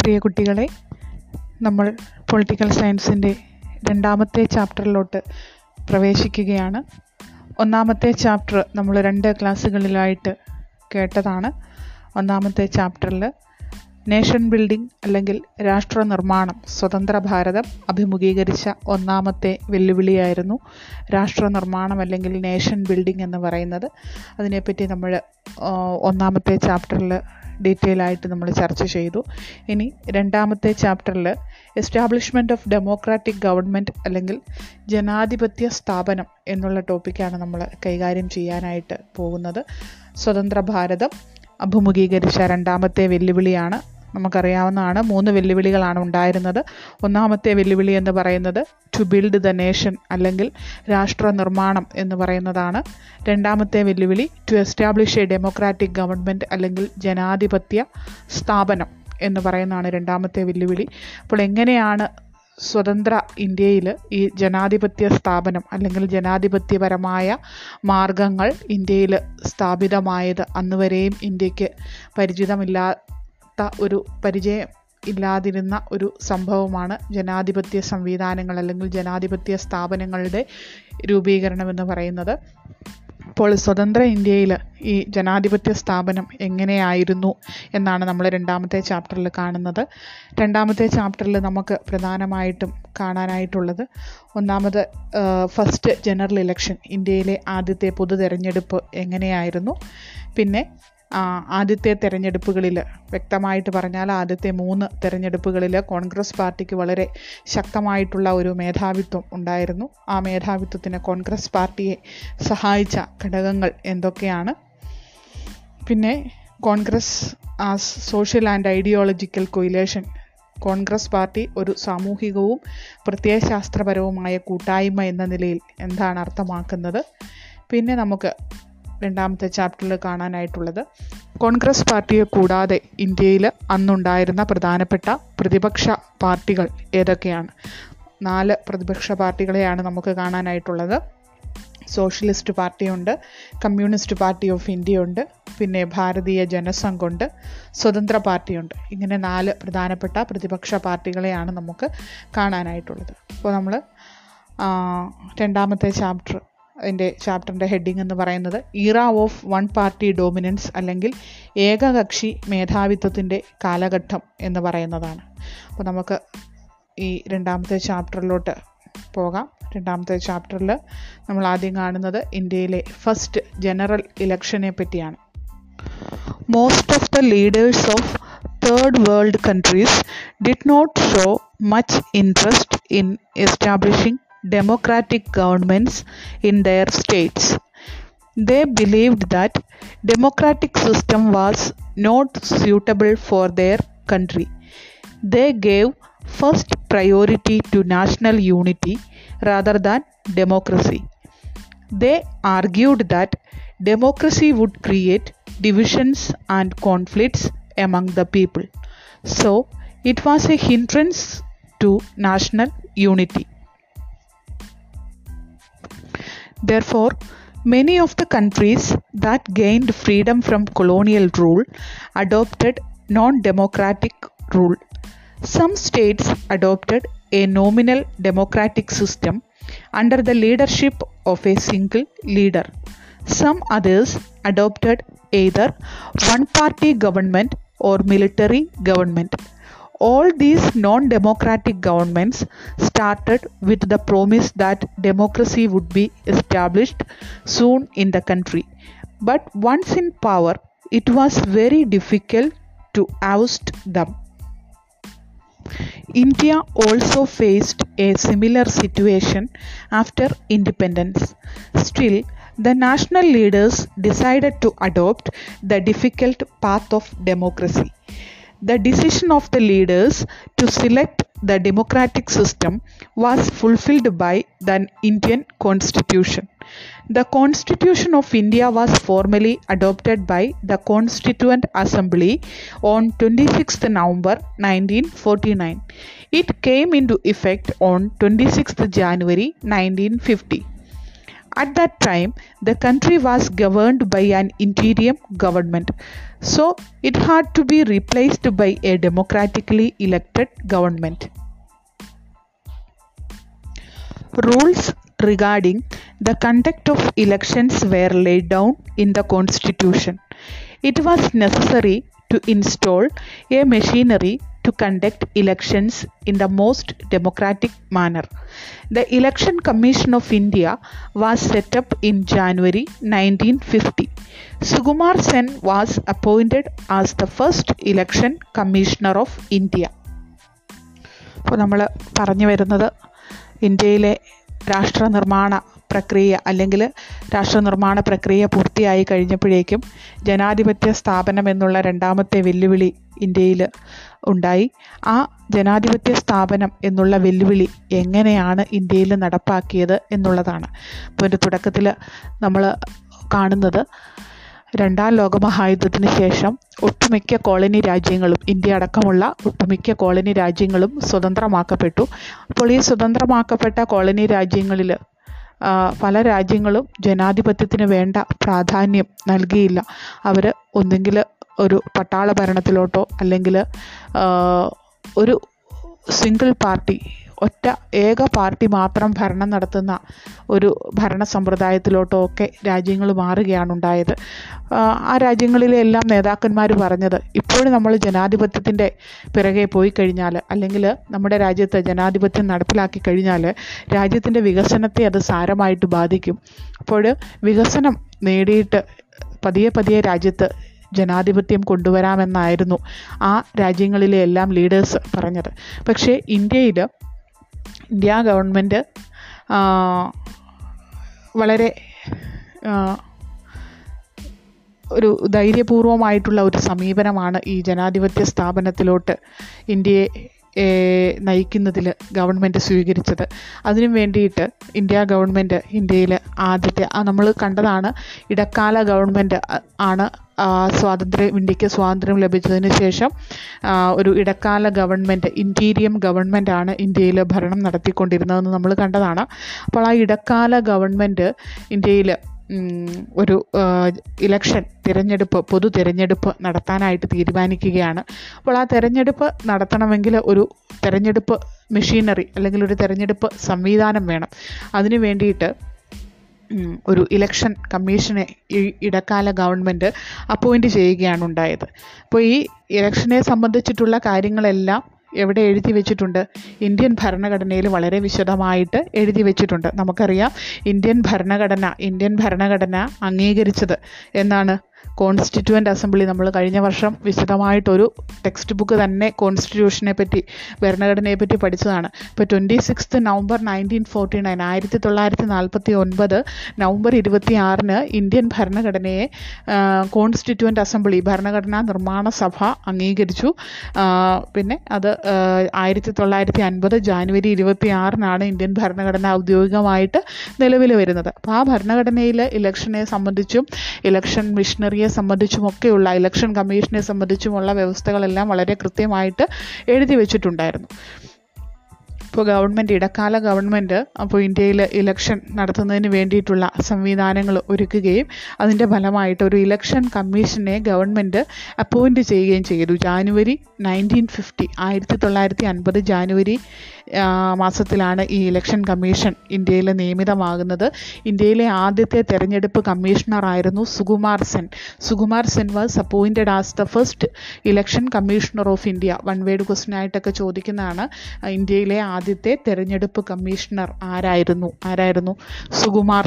പ്രിയ കുട്ടികളെ, നമ്മൾ പൊളിറ്റിക്കൽ സയൻസിൻ്റെ രണ്ടാമത്തെ ചാപ്റ്ററിലോട്ട് പ്രവേശിക്കുകയാണ്. ഒന്നാമത്തെ ചാപ്റ്റർ നമ്മൾ 2 ക്ലാസ്സുകളിലായിട്ട് കേട്ടതാണ്. ഒന്നാമത്തെ ചാപ്റ്ററിൽ നേഷൻ ബിൽഡിംഗ് അല്ലെങ്കിൽ രാഷ്ട്രനിർമ്മാണം സ്വതന്ത്ര ഭാരതം അഭിമുഖീകരിച്ച ഒന്നാമത്തെ വെല്ലുവിളിയായിരുന്നു രാഷ്ട്രനിർമ്മാണം അല്ലെങ്കിൽ നേഷൻ ബിൽഡിംഗ് എന്ന് പറയുന്നത്. അതിനെപ്പറ്റി നമ്മൾ ഒന്നാമത്തെ ചാപ്റ്ററിൽ ഡീറ്റെയിൽ ആയിട്ട് നമ്മൾ ചർച്ച ചെയ്തു. ഇനി രണ്ടാമത്തെ ചാപ്റ്ററിൽ എസ്റ്റാബ്ലിഷ്മെൻറ്റ് ഓഫ് ഡെമോക്രാറ്റിക് ഗവൺമെൻറ് അല്ലെങ്കിൽ ജനാധിപത്യ സ്ഥാപനം എന്നുള്ള ടോപ്പിക്കാണ് നമ്മൾ കൈകാര്യം ചെയ്യാനായിട്ട് പോകുന്നത്. സ്വതന്ത്ര ഭാരതം അഭിമുഖീകരിച്ച രണ്ടാമത്തെ വെല്ലുവിളിയാണ്. നമുക്കറിയാവുന്നതാണ് 3 വെല്ലുവിളികളാണ് ഉണ്ടായിരുന്നത്. ഒന്നാമത്തെ വെല്ലുവിളി എന്ന് പറയുന്നത് ടു ബിൽഡ് ദ നേഷൻ അല്ലെങ്കിൽ രാഷ്ട്രനിർമ്മാണം എന്ന് പറയുന്നതാണ്. രണ്ടാമത്തെ വെല്ലുവിളി to establish a democratic government അല്ലെങ്കിൽ ജനാധിപത്യ സ്ഥാപനം എന്ന് പറയുന്നതാണ് രണ്ടാമത്തെ വെല്ലുവിളി. അപ്പോൾ എങ്ങനെയാണ് സ്വതന്ത്ര ഇന്ത്യയിൽ ഈ ജനാധിപത്യ സ്ഥാപനം അല്ലെങ്കിൽ ജനാധിപത്യപരമായ മാർഗങ്ങൾ ഇന്ത്യയിൽ സ്ഥാപിതമായത്? അന്നുവരെയും ഇന്ത്യക്ക് പരിചയം ഇല്ലാതിരുന്ന ഒരു സംഭവമാണ് ജനാധിപത്യ സംവിധാനങ്ങൾ അല്ലെങ്കിൽ ജനാധിപത്യ സ്ഥാപനങ്ങളുടെ രൂപീകരണമെന്ന് പറയുന്നത്. അപ്പോൾ സ്വതന്ത്ര ഇന്ത്യയിൽ ഈ ജനാധിപത്യ സ്ഥാപനം എങ്ങനെയായിരുന്നു എന്നാണ് നമ്മൾ രണ്ടാമത്തെ ചാപ്റ്ററിൽ കാണുന്നത്. രണ്ടാമത്തെ ചാപ്റ്ററിൽ നമുക്ക് പ്രധാനമായിട്ടും കാണാനായിട്ടുള്ളത് ഫസ്റ്റ് ജനറൽ ഇലക്ഷൻ, ഇന്ത്യയിലെ ആദ്യത്തെ പൊതു തെരഞ്ഞെടുപ്പ് എങ്ങനെയായിരുന്നു. പിന്നെ ആദ്യത്തെ തെരഞ്ഞെടുപ്പുകളിൽ, വ്യക്തമായിട്ട് പറഞ്ഞാൽ ആദ്യത്തെ 3 തെരഞ്ഞെടുപ്പുകളിൽ കോൺഗ്രസ് പാർട്ടിക്ക് വളരെ ശക്തമായിട്ടുള്ള ഒരു മേധാവിത്വം ഉണ്ടായിരുന്നു. ആ മേധാവിത്വത്തിന് കോൺഗ്രസ് പാർട്ടിയെ സഹായിച്ച ഘടകങ്ങൾ എന്തൊക്കെയാണ്? പിന്നെ Congress as social and ideological coalition, Congress party ഒരു സാമൂഹികവും പ്രത്യയശാസ്ത്രപരവുമായ കൂട്ടായ്മ എന്ന നിലയിൽ എന്താണ് അർത്ഥമാക്കുന്നത്? പിന്നെ നമുക്ക് രണ്ടാമത്തെ ചാപ്റ്ററിൽ കാണാനായിട്ടുള്ളത് കോൺഗ്രസ് പാർട്ടിയെ കൂടാതെ ഇന്ത്യയിൽ അന്നുണ്ടായിരുന്ന പ്രധാനപ്പെട്ട പ്രതിപക്ഷ പാർട്ടികൾ ഏതൊക്കെയാണ്. 4 പ്രതിപക്ഷ പാർട്ടികളെയാണ് നമുക്ക് കാണാനായിട്ടുള്ളത്. സോഷ്യലിസ്റ്റ് പാർട്ടിയുണ്ട്, കമ്മ്യൂണിസ്റ്റ് പാർട്ടി ഓഫ് ഇന്ത്യയുണ്ട്, പിന്നെ ഭാരതീയ ജനസംഘമുണ്ട്, സ്വതന്ത്ര പാർട്ടിയുണ്ട്. ഇങ്ങനെ 4 പ്രധാനപ്പെട്ട പ്രതിപക്ഷ പാർട്ടികളെയാണ് നമുക്ക് കാണാനായിട്ടുള്ളത്. അപ്പോൾ നമ്മൾ രണ്ടാമത്തെ ചാപ്റ്ററിൻ്റെ ഹെഡിങ് എന്ന് പറയുന്നത് ഇറ ഓഫ് വൺ പാർട്ടി ഡോമിനൻസ് അല്ലെങ്കിൽ ഏകകക്ഷി മേധാവിത്വത്തിൻ്റെ കാലഘട്ടം എന്ന് പറയുന്നതാണ്. അപ്പോൾ നമുക്ക് ഈ രണ്ടാമത്തെ ചാപ്റ്ററിലോട്ട് പോകാം. രണ്ടാമത്തെ ചാപ്റ്ററിൽ നമ്മൾ ആദ്യം കാണുന്നത് ഇന്ത്യയിലെ ഫസ്റ്റ് ജനറൽ ഇലക്ഷനെ പറ്റിയാണ്. Most of the leaders of third world countries did not show much interest in establishing democratic governments in their states. They believed that democratic system was not suitable for their country. They gave first priority to national unity rather than democracy. They argued that democracy would create divisions and conflicts among the people. So it was a hindrance to national unity. Therefore, many of the countries that gained freedom from colonial rule adopted non-democratic rule. Some states adopted a nominal democratic system under the leadership of a single leader. Some others adopted either one-party government or military government. All these non-democratic governments started with the promise that democracy would be established soon in the country. But once in power, it was very difficult to oust them. India also faced a similar situation after independence. Still, the national leaders decided to adopt the difficult path of democracy. The decision of the leaders to select the democratic system was fulfilled by the Indian Constitution. The Constitution of India was formally adopted by the Constituent Assembly on 26 November 1949. It came into effect on 26 January 1950. At that time, the country was governed by an interim government. So, it had to be replaced by a democratically elected government. Rules regarding the conduct of elections were laid down in the Constitution. It was necessary to install a machinery to conduct elections in the most democratic manner. The Election Commission of India was set up in January 1950. Sukumar Sen was appointed as the first Election Commissioner of India. അപ്പോൾ നമ്മൾ പറഞ്ഞു വരുന്നത് ഇന്ത്യയിലെ രാഷ്ട്രനിർമ്മാണ പ്രക്രിയ പൂർത്തിയായി കഴിഞ്ഞപ്പോഴേക്കും ജനാധിപത്യ സ്ഥാപനം എന്നുള്ള രണ്ടാമത്തെ വെല്ലുവിളി ഇന്ത്യയിൽ ഉണ്ടായി. ആ ജനാധിപത്യ സ്ഥാപനം എന്നുള്ള വെല്ലുവിളി എങ്ങനെയാണ് ഇന്ത്യയിൽ നടപ്പാക്കിയത് എന്നുള്ളതാണ്. അപ്പോൾ ഇതിൻ്റെ തുടക്കത്തിൽ നമ്മൾ കാണുന്നത് രണ്ടാം ലോകമഹായുദ്ധത്തിന് ശേഷം ഒട്ടുമിക്ക കോളനി രാജ്യങ്ങളും, ഇന്ത്യ അടക്കമുള്ള ഒട്ടുമിക്ക കോളനി രാജ്യങ്ങളും സ്വതന്ത്രമാക്കപ്പെട്ടു. അപ്പോൾ ഈ സ്വതന്ത്രമാക്കപ്പെട്ട കോളനി രാജ്യങ്ങളിൽ പല രാജ്യങ്ങളും ജനാധിപത്യത്തിന് വേണ്ട പ്രാധാന്യം നൽകിയില്ല. അവർ ഒന്നെങ്കിൽ ഒരു പട്ടാള ഭരണത്തിലോട്ടോ അല്ലെങ്കിൽ ഒരു സിംഗിൾ പാർട്ടി, ഏക പാർട്ടി മാത്രം ഭരണം നടത്തുന്ന ഒരു ഭരണ സമ്പ്രദായത്തിലോട്ടോ ഒക്കെ രാജ്യങ്ങൾ മാറുകയാണ് ഉണ്ടായത്. ആ രാജ്യങ്ങളിലെ എല്ലാം നേതാക്കന്മാർ പറഞ്ഞത്, ഇപ്പോഴും നമ്മൾ ജനാധിപത്യത്തിൻ്റെ പിറകെ പോയി കഴിഞ്ഞാൽ, അല്ലെങ്കിൽ നമ്മുടെ രാജ്യത്ത് ജനാധിപത്യം നടപ്പിലാക്കി കഴിഞ്ഞാൽ രാജ്യത്തിൻ്റെ വികസനത്തെ അത് സാരമായിട്ട് ബാധിക്കും. അപ്പോൾ വികസനം നേടിയിട്ട് പതിയെ രാജ്യത്ത് ജനാധിപത്യം കൊണ്ടുവരാമെന്നായിരുന്നു ആ രാജ്യങ്ങളിലെ എല്ലാം ലീഡേഴ്സ് പറഞ്ഞത്. പക്ഷേ ഇന്ത്യയിൽ ഇന്ത്യ ഗവൺമെൻറ് വളരെ ഒരു ധൈര്യപൂർവമായിട്ടുള്ള ഒരു സമീപനമാണ് ഈ ജനാധിപത്യ സ്ഥാപനത്തിലോട്ട് ഇന്ത്യയെ നയിക്കുന്നതിൽ ഗവൺമെൻറ് സ്വീകരിച്ചത്. അതിനു വേണ്ടിയിട്ട് ഇന്ത്യ ഗവൺമെൻറ് ഇന്ത്യയിൽ ആദ്യത്തെ നമ്മൾ കണ്ടതാണ് ഇടക്കാല ഗവൺമെൻറ് ആണ്. ഇന്ത്യക്ക് സ്വാതന്ത്ര്യം ലഭിച്ചതിന് ശേഷം ഒരു ഇടക്കാല ഗവൺമെൻറ്, ഇൻറ്റീരിയം ഗവൺമെൻറ് ആണ് ഇന്ത്യയിൽ ഭരണം നടത്തിക്കൊണ്ടിരുന്നതെന്ന് നമ്മൾ കണ്ടതാണ്. അപ്പോൾ ആ ഇടക്കാല ഗവൺമെൻറ് ഇന്ത്യയിൽ ഒരു പൊതു തിരഞ്ഞെടുപ്പ് നടത്താനായിട്ട് തീരുമാനിക്കുകയാണ്. അപ്പോൾ ആ തിരഞ്ഞെടുപ്പ് നടത്തണമെങ്കിൽ ഒരു തിരഞ്ഞെടുപ്പ് മെഷീനറി അല്ലെങ്കിൽ ഒരു തിരഞ്ഞെടുപ്പ് സംവിധാനം വേണം. അതിനു വേണ്ടിയിട്ട് ഒരു ഇലക്ഷൻ കമ്മീഷനെ ഇടക്കാല ഗവൺമെൻറ് അപ്പോയിൻ്റ് ചെയ്യുകയാണ് ഉണ്ടായത്. അപ്പോൾ ഈ ഇലക്ഷനെ സംബന്ധിച്ചിട്ടുള്ള കാര്യങ്ങളെല്ലാം എവിടെ എഴുതി വെച്ചിട്ടുണ്ട്? ഇന്ത്യൻ ഭരണഘടനയിൽ വളരെ വിശദമായിട്ട് എഴുതി വെച്ചിട്ടുണ്ട്. നമുക്കറിയാം ഇന്ത്യൻ ഭരണഘടന അംഗീകരിച്ചത് എന്നാണ്? Constituent assembly. നമ്മൾ കഴിഞ്ഞ വർഷം വിശദമായിട്ടൊരു ടെക്സ്റ്റ് ബുക്ക് തന്നെ ഭരണഘടനയെപ്പറ്റി പഠിച്ചതാണ്. ഇപ്പോൾ 26 നവംബർ 1949, 1949 നവംബർ 26 ഇന്ത്യൻ ഭരണഘടനയെ കോൺസ്റ്റിറ്റ്യുവൻ്റ് അസംബ്ലി, ഭരണഘടനാ നിർമ്മാണ സഭ അംഗീകരിച്ചു. പിന്നെ അത് 1950 ജാനുവരി 26 ഇന്ത്യൻ ഭരണഘടന ഔദ്യോഗികമായിട്ട് നിലവിൽ വരുന്നത്. അപ്പോൾ ആ ഭരണഘടനയിൽ ഇലക്ഷനെ സംബന്ധിച്ചും ഇലക്ഷൻ മിഷനറിയെ സംബന്ധിച്ചുമൊക്കെയുള്ള, ഇലക്ഷൻ കമ്മീഷനെ സംബന്ധിച്ചുമുള്ള വ്യവസ്ഥകളെല്ലാം വളരെ കൃത്യമായിട്ട് എഴുതി വെച്ചിട്ടുണ്ടായിരുന്നു. ഇപ്പോൾ ഇടക്കാല ഗവൺമെൻറ് അപ്പോൾ ഇന്ത്യയിൽ ഇലക്ഷൻ നടത്തുന്നതിന് വേണ്ടിയിട്ടുള്ള സംവിധാനങ്ങൾ ഒരുക്കുകയും അതിൻ്റെ ഫലമായിട്ട് ഒരു ഇലക്ഷൻ കമ്മീഷനെ ഗവൺമെൻറ് അപ്പോയിൻ്റ് ചെയ്യുകയും ചെയ്തു. ജാനുവരി 1950 മാസത്തിലാണ് ഈ ഇലക്ഷൻ കമ്മീഷൻ ഇന്ത്യയിൽ നിയമിതമാകുന്നത്. ഇന്ത്യയിലെ ആദ്യത്തെ തെരഞ്ഞെടുപ്പ് കമ്മീഷണറായിരുന്നു Sukumar Sen was appointed as the first election commissioner of India. One word question ആയിട്ടൊക്കെ ചോദിക്കുന്നതാണ്. ഇന്ത്യയിലെ ആദ്യത്തെ തെരഞ്ഞെടുപ്പ് കമ്മീഷണർ ആരായിരുന്നു? സുകുമാർ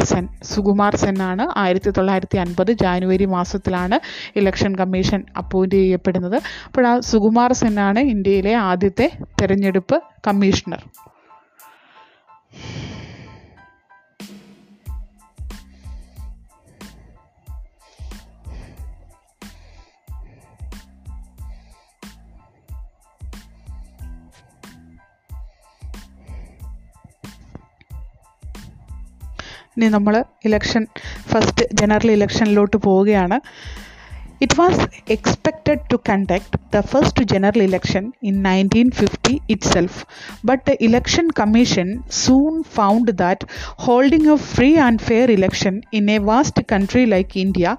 സെൻ ആണ്. 1950 ജാനുവരി മാസത്തിലാണ് ഇലക്ഷൻ കമ്മീഷൻ അപ്പോയിൻ്റ് ചെയ്യപ്പെടുന്നത്. അപ്പോൾ ആ സുകുമാർ സെൻ ആണ് ഇന്ത്യയിലെ ആദ്യത്തെ തെരഞ്ഞെടുപ്പ് കമ്മീഷണർ. ഇനി നമ്മൾ ഫസ്റ്റ് ജനറൽ ഇലക്ഷനിലോട്ട് പോവുകയാണ്. It was expected to conduct the first general election in 1950 itself, but the Election Commission soon found that holding a free and fair election in a vast country like India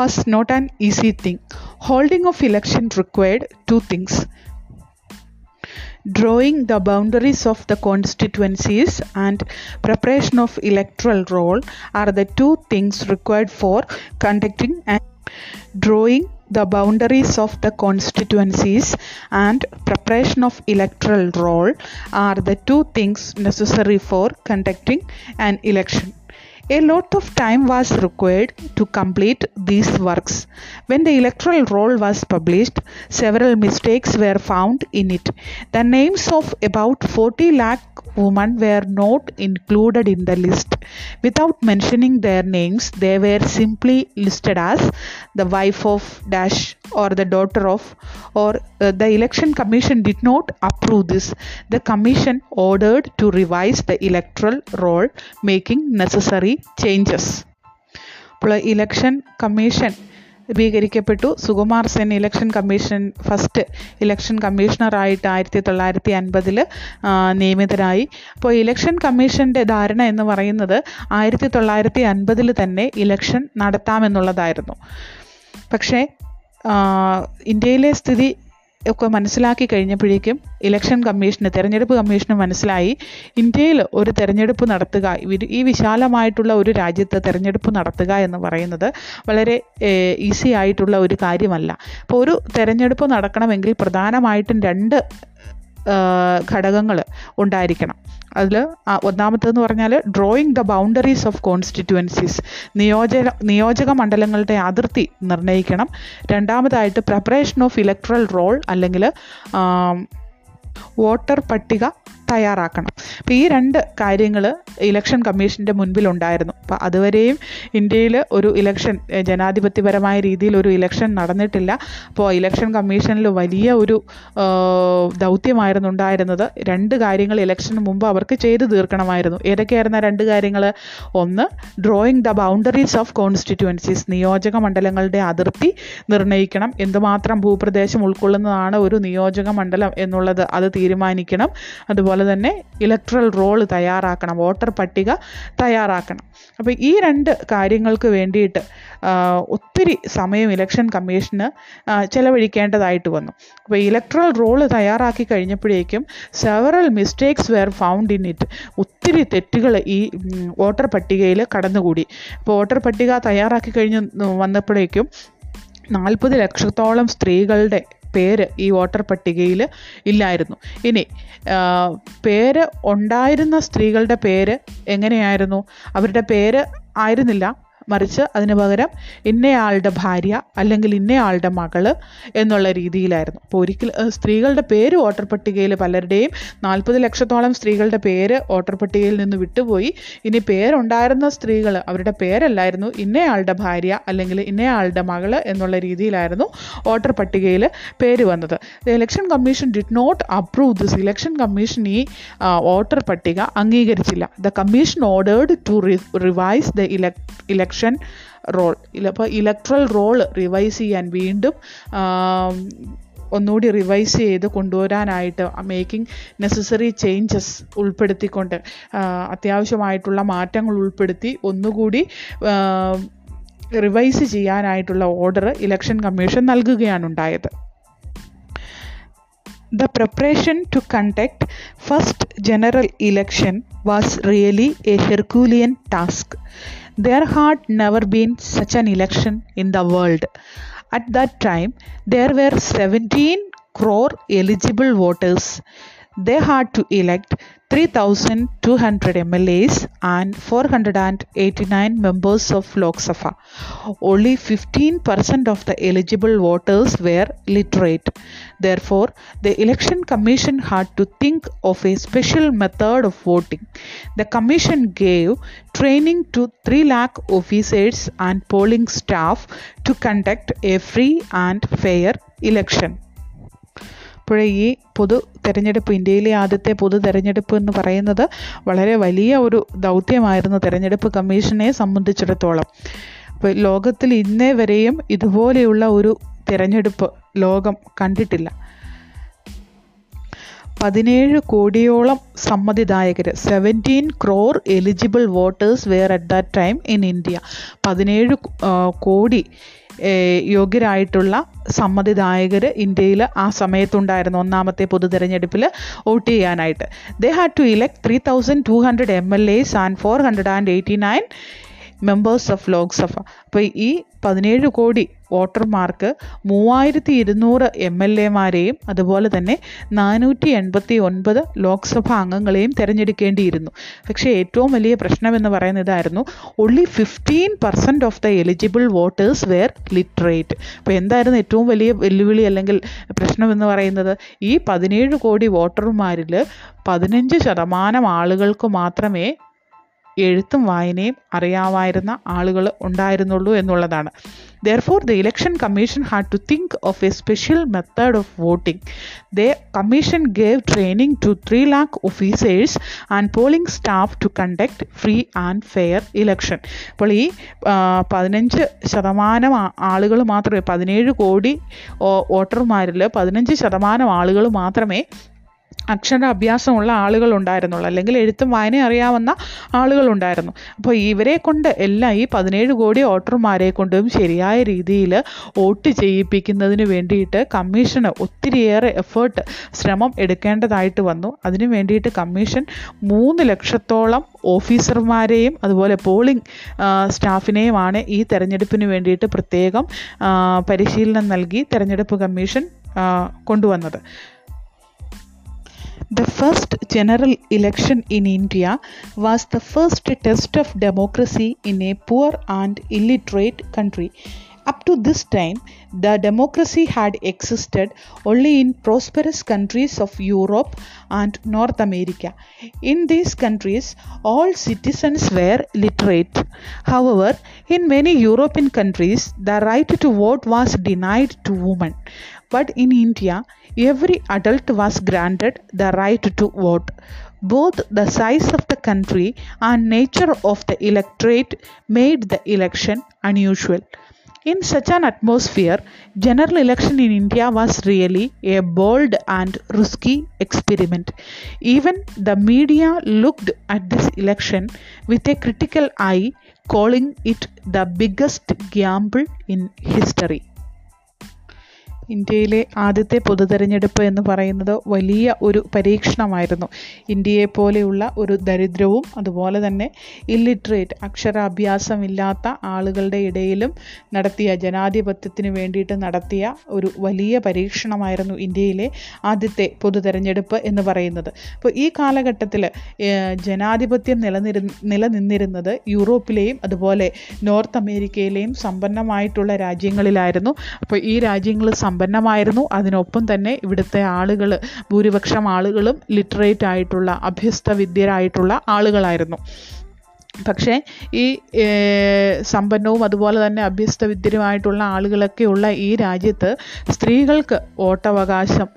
was not an easy thing. Holding of election required two things: drawing the boundaries of the constituencies and preparation of electoral roll are the two things required for conducting an election. A lot of time was required to complete these works. When the electoral roll was published, several mistakes were found in it. The names of about 40 lakh women were not included in the list. Without mentioning their names, they were simply listed as the wife of dash or the daughter of, or the Election Commission did not approve this. The Commission ordered to revise the electoral roll, making necessary changes. Election Commission രൂപീകരിക്കപ്പെട്ടു. Sukumar Sen election commission first election കമ്മീഷണറായിട്ട് 1950 നിയമിതരായി. അപ്പോൾ election കമ്മീഷൻ്റെ ധാരണ എന്ന് പറയുന്നത് 1950 തന്നെ election നടത്താമെന്നുള്ളതായിരുന്നു. പക്ഷേ ഇന്ത്യയിലെ സ്ഥിതി ഒക്കെ മനസ്സിലാക്കി കഴിഞ്ഞപ്പോഴേക്കും തെരഞ്ഞെടുപ്പ് കമ്മീഷന് മനസ്സിലായി ഇന്ത്യയിൽ ഒരു തെരഞ്ഞെടുപ്പ് നടത്തുക, ഈ വിശാലമായിട്ടുള്ള ഒരു രാജ്യത്ത് തെരഞ്ഞെടുപ്പ് നടത്തുക എന്ന് പറയുന്നത് വളരെ ഈസി ആയിട്ടുള്ള ഒരു കാര്യമല്ല. അപ്പോൾ ഒരു തെരഞ്ഞെടുപ്പ് നടക്കണമെങ്കിൽ പ്രധാനമായിട്ടും രണ്ട് ഘടകങ്ങൾ ഉണ്ടായിരിക്കണം. അതിൽ ഒന്നാമത്തെന്ന് പറഞ്ഞാൽ drawing the boundaries of constituencies, നിയോജക മണ്ഡലങ്ങളുടെ അതിർത്തി നിർണ്ണയിക്കണം. രണ്ടാമതായിട്ട് പ്രിപ്പറേഷൻ ഓഫ് ഇലക്ട്രൽ റോൾ അല്ലെങ്കിൽ വോട്ടർ പട്ടിക തയ്യാറാക്കണം. അപ്പോൾ ഈ രണ്ട് കാര്യങ്ങൾ ഇലക്ഷൻ കമ്മീഷൻ്റെ മുൻപിലുണ്ടായിരുന്നു. അപ്പോൾ അതുവരെയും ഇന്ത്യയിൽ ഒരു ഇലക്ഷൻ ജനാധിപത്യപരമായ രീതിയിൽ ഒരു ഇലക്ഷൻ നടന്നിട്ടില്ല. അപ്പോൾ ഇലക്ഷൻ കമ്മീഷനിൽ വലിയ ഒരു ദൗത്യമായിരുന്നു ഉണ്ടായിരുന്നത്. രണ്ട് കാര്യങ്ങൾ ഇലക്ഷന് മുമ്പ് അവർക്ക് ചെയ്തു തീർക്കണമായിരുന്നു. ഏതൊക്കെയായിരുന്ന രണ്ട് കാര്യങ്ങൾ? ഒന്ന്, drawing the boundaries of constituencies, നിയോജക മണ്ഡലങ്ങളുടെ അതിർത്തി നിർണ്ണയിക്കണം. എന്തുമാത്രം ഭൂപ്രദേശം ഉൾക്കൊള്ളുന്നതാണ് ഒരു നിയോജക മണ്ഡലം എന്നുള്ളത് അത് തീരുമാനിക്കണം. അതുപോലെ തന്നെ ഇലക്ട്രൽ റോൾ തയ്യാറാക്കണം, വോട്ടർ പട്ടിക തയ്യാറാക്കണം. അപ്പോൾ ഈ രണ്ട് കാര്യങ്ങൾക്ക് വേണ്ടിയിട്ട് ഒത്തിരി സമയം ഇലക്ഷൻ കമ്മീഷന് ചെലവഴിക്കേണ്ടതായിട്ട് വന്നു. അപ്പോൾ ഇലക്ട്രൽ റോൾ തയ്യാറാക്കി കഴിഞ്ഞപ്പോഴേക്കും several mistakes were found in it, ഒത്തിരി തെറ്റുകൾ ഈ വോട്ടർ പട്ടികയിൽ കടന്നുകൂടി. അപ്പോൾ വോട്ടർ പട്ടിക തയ്യാറാക്കി കഴിഞ്ഞ് വന്നപ്പോഴേക്കും 40 ലക്ഷത്തോളം സ്ത്രീകളുടെ പേര് ഈ വോട്ടർ പട്ടികയിൽ ഇല്ലായിരുന്നു. ഇനി പേര് ഉണ്ടായിരുന്ന സ്ത്രീകളുടെ പേര് എങ്ങനെയായിരുന്നു? അവരുടെ പേര് ആയിരുന്നില്ല, മറിച്ച് അതിന് പകരം ഇന്നയാളുടെ ഭാര്യ അല്ലെങ്കിൽ ഇന്നയാളുടെ മകള് എന്നുള്ള രീതിയിലായിരുന്നു. അപ്പോൾ ഒരിക്കലും സ്ത്രീകളുടെ പേര് വോട്ടർ പട്ടികയിൽ, പലരുടെയും 40 ലക്ഷത്തോളം സ്ത്രീകളുടെ പേര് വോട്ടർ പട്ടികയിൽ നിന്ന് വിട്ടുപോയി. ഇനി പേരുണ്ടായിരുന്ന സ്ത്രീകൾ അവരുടെ പേരല്ലായിരുന്നു, ഇന്നയാളുടെ ഭാര്യ അല്ലെങ്കിൽ ഇന്നയാളുടെ മകള് എന്നുള്ള രീതിയിലായിരുന്നു വോട്ടർ പട്ടികയിൽ പേര് വന്നത്. Election commission did not approve this. Election commission ഈ വോട്ടർ പട്ടിക അംഗീകരിച്ചില്ല. The commission ordered to revise the election roll. അപ്പോൾ ഇലക്ട്രൽ റോൾ റിവൈസ് ചെയ്യാൻ, വീണ്ടും ഒന്നുകൂടി റിവൈസ് ചെയ്ത് കൊണ്ടുവരാനായിട്ട് മേക്കിംഗ് നെസസറി ചേഞ്ചസ് ഉൾപ്പെടുത്തിക്കൊണ്ട്, അത്യാവശ്യമായിട്ടുള്ള മാറ്റങ്ങൾ ഉൾപ്പെടുത്തി ഒന്നുകൂടി റിവൈസ് ചെയ്യാനായിട്ടുള്ള ഓർഡർ ഇലക്ഷൻ കമ്മീഷൻ നൽകുകയാണ് ഉണ്ടായത്. The preparation to conduct first general election was really a Herculean task. There had never been such an election in the world. At that time, there were 17 crore eligible voters. They had to elect 3,200 MLAs and 489 members of Lok Sabha. Only 15% of the eligible voters were literate. Therefore, the Election Commission had to think of a special method of voting. The Commission gave training to 3 lakh officers and polling staff to conduct a free and fair election. ഇപ്പോഴേ ഈ തെരഞ്ഞെടുപ്പ്, ഇന്ത്യയിലെ ആദ്യത്തെ തെരഞ്ഞെടുപ്പ് എന്ന് പറയുന്നത് വളരെ വലിയ ഒരു ദൗത്യമായിരുന്നു തെരഞ്ഞെടുപ്പ് കമ്മീഷനെ സംബന്ധിച്ചിടത്തോളം. ലോകത്തിൽ ഇന്നേ വരെയും ഇതുപോലെയുള്ള ഒരു തിരഞ്ഞെടുപ്പ് ലോകം കണ്ടിട്ടില്ല. 17 കോടിയോളം സമ്മതിദായകർ, 17 crore eligible voters were at that time in India. 17 crore യോഗ്യരായിട്ടുള്ള സമ്മതിദായകർ ഇന്ത്യയിൽ ആ സമയത്തുണ്ടായിരുന്നു. ഒന്നാമത്തെ പൊതു തെരഞ്ഞെടുപ്പിൽ വോട്ട് ചെയ്യാനായിട്ട് they had to elect 3,200 MLAs and 489 members of Lok Sabha. അപ്പോൾ ഈ 17 കോടി വോട്ടർമാർക്ക് 3,200 MLAമാരെയും അതുപോലെ തന്നെ 489 ലോക്സഭാ അംഗങ്ങളെയും തിരഞ്ഞെടുക്കേണ്ടിയിരുന്നു. പക്ഷേ ഏറ്റവും വലിയ പ്രശ്നമെന്ന് പറയുന്നത് ഇതായിരുന്നു, only 15% of the eligible voters were literate. അപ്പോൾ എന്തായിരുന്നു ഏറ്റവും വലിയ വെല്ലുവിളി അല്ലെങ്കിൽ പ്രശ്നമെന്ന് പറയുന്നത്? ഈ 17 കോടി വോട്ടർമാരിൽ 15% ആളുകൾക്ക് മാത്രമേ എഴുത്തും വായനയും അറിയാമായിരുന്ന ആളുകൾ ഉണ്ടായിരുന്നുള്ളൂ എന്നുള്ളതാണ്. Therefore, the Election Commission had to think of a special method of voting. The Commission gave training to 3 lakh officers and polling staff to conduct free and fair election. അപ്പോൾ ഈ 15% ആളുകൾ മാത്രമേ, 17 കോടി വോട്ടർമാരിൽ 15% ആളുകൾ മാത്രമേ അക്ഷരാഭ്യാസമുള്ള ആളുകളുണ്ടായിരുന്നുള്ളൂ, അല്ലെങ്കിൽ എഴുത്തും വായനയും അറിയാവുന്ന ആളുകളുണ്ടായിരുന്നു. അപ്പോൾ ഇവരെ കൊണ്ട് എല്ലാം, ഈ 17 കോടി വോട്ടർമാരെ കൊണ്ടും ശരിയായ രീതിയിൽ വോട്ട് ചെയ്യിപ്പിക്കുന്നതിന് വേണ്ടിയിട്ട് കമ്മീഷന് ഒത്തിരിയേറെ ശ്രമം എടുക്കേണ്ടതായിട്ട് വന്നു. അതിനു വേണ്ടിയിട്ട് കമ്മീഷൻ 3 ലക്ഷത്തോളം ഓഫീസർമാരെയും അതുപോലെ പോളിംഗ് സ്റ്റാഫിനെയുമാണ് ഈ തെരഞ്ഞെടുപ്പിന് വേണ്ടിയിട്ട് പ്രത്യേകം പരിശീലനം നൽകി തെരഞ്ഞെടുപ്പ് കമ്മീഷൻ കൊണ്ടുവന്നത്. The first general election in India was the first test of democracy in a poor and illiterate country. Up to this time, the democracy had existed only in prosperous countries of Europe and North America. In these countries, all citizens were literate. However, in many European countries, the right to vote was denied to women. But in India, every adult was granted the right to vote. Both the size of the country and nature of the electorate made the election unusual. In such an atmosphere, general election in India was really a bold and risky experiment. Even the media looked at this election with a critical eye, calling it the biggest gamble in history. ഇന്ത്യയിലെ ആദ്യത്തെ പൊതു തെരഞ്ഞെടുപ്പ് എന്ന് പറയുന്നത് വലിയ ഒരു പരീക്ഷണമായിരുന്നു. ഇന്ത്യയെ പോലെയുള്ള ഒരു ദരിദ്രവും അതുപോലെ തന്നെ ഇല്ലിറ്ററേറ്റ്, അക്ഷരാഭ്യാസമില്ലാത്ത ആളുകളുടെ ഇടയിലും നടത്തിയ, ജനാധിപത്യത്തിന് വേണ്ടിയിട്ട് നടത്തിയ ഒരു വലിയ പരീക്ഷണമായിരുന്നു ഇന്ത്യയിലെ ആദ്യത്തെ പൊതു തെരഞ്ഞെടുപ്പ് എന്ന് പറയുന്നത്. അപ്പോൾ ഈ കാലഘട്ടത്തിൽ ജനാധിപത്യം നിലനിന്നിരുന്നത് യൂറോപ്പിലെയും അതുപോലെ നോർത്ത് അമേരിക്കയിലെയും സമ്പന്നമായിട്ടുള്ള രാജ്യങ്ങളിലായിരുന്നു. അപ്പോൾ ഈ രാജ്യങ്ങൾ സമ്പന്നമായിരുന്നു, അതിനൊപ്പം തന്നെ ഇവിടുത്തെ ആളുകൾ, ഭൂരിപക്ഷം ആളുകളും ലിറ്ററേറ്റ് ആയിട്ടുള്ള, അഭ്യസ്ത വിദ്യരായിട്ടുള്ള ആളുകളായിരുന്നു. പക്ഷേ ഈ സമ്പന്നവും അതുപോലെ തന്നെ അഭ്യസ്ത വിദ്യരുമായിട്ടുള്ള ആളുകളൊക്കെയുള്ള ഈ രാജ്യത്ത് സ്ത്രീകൾക്ക് വോട്ടവകാശം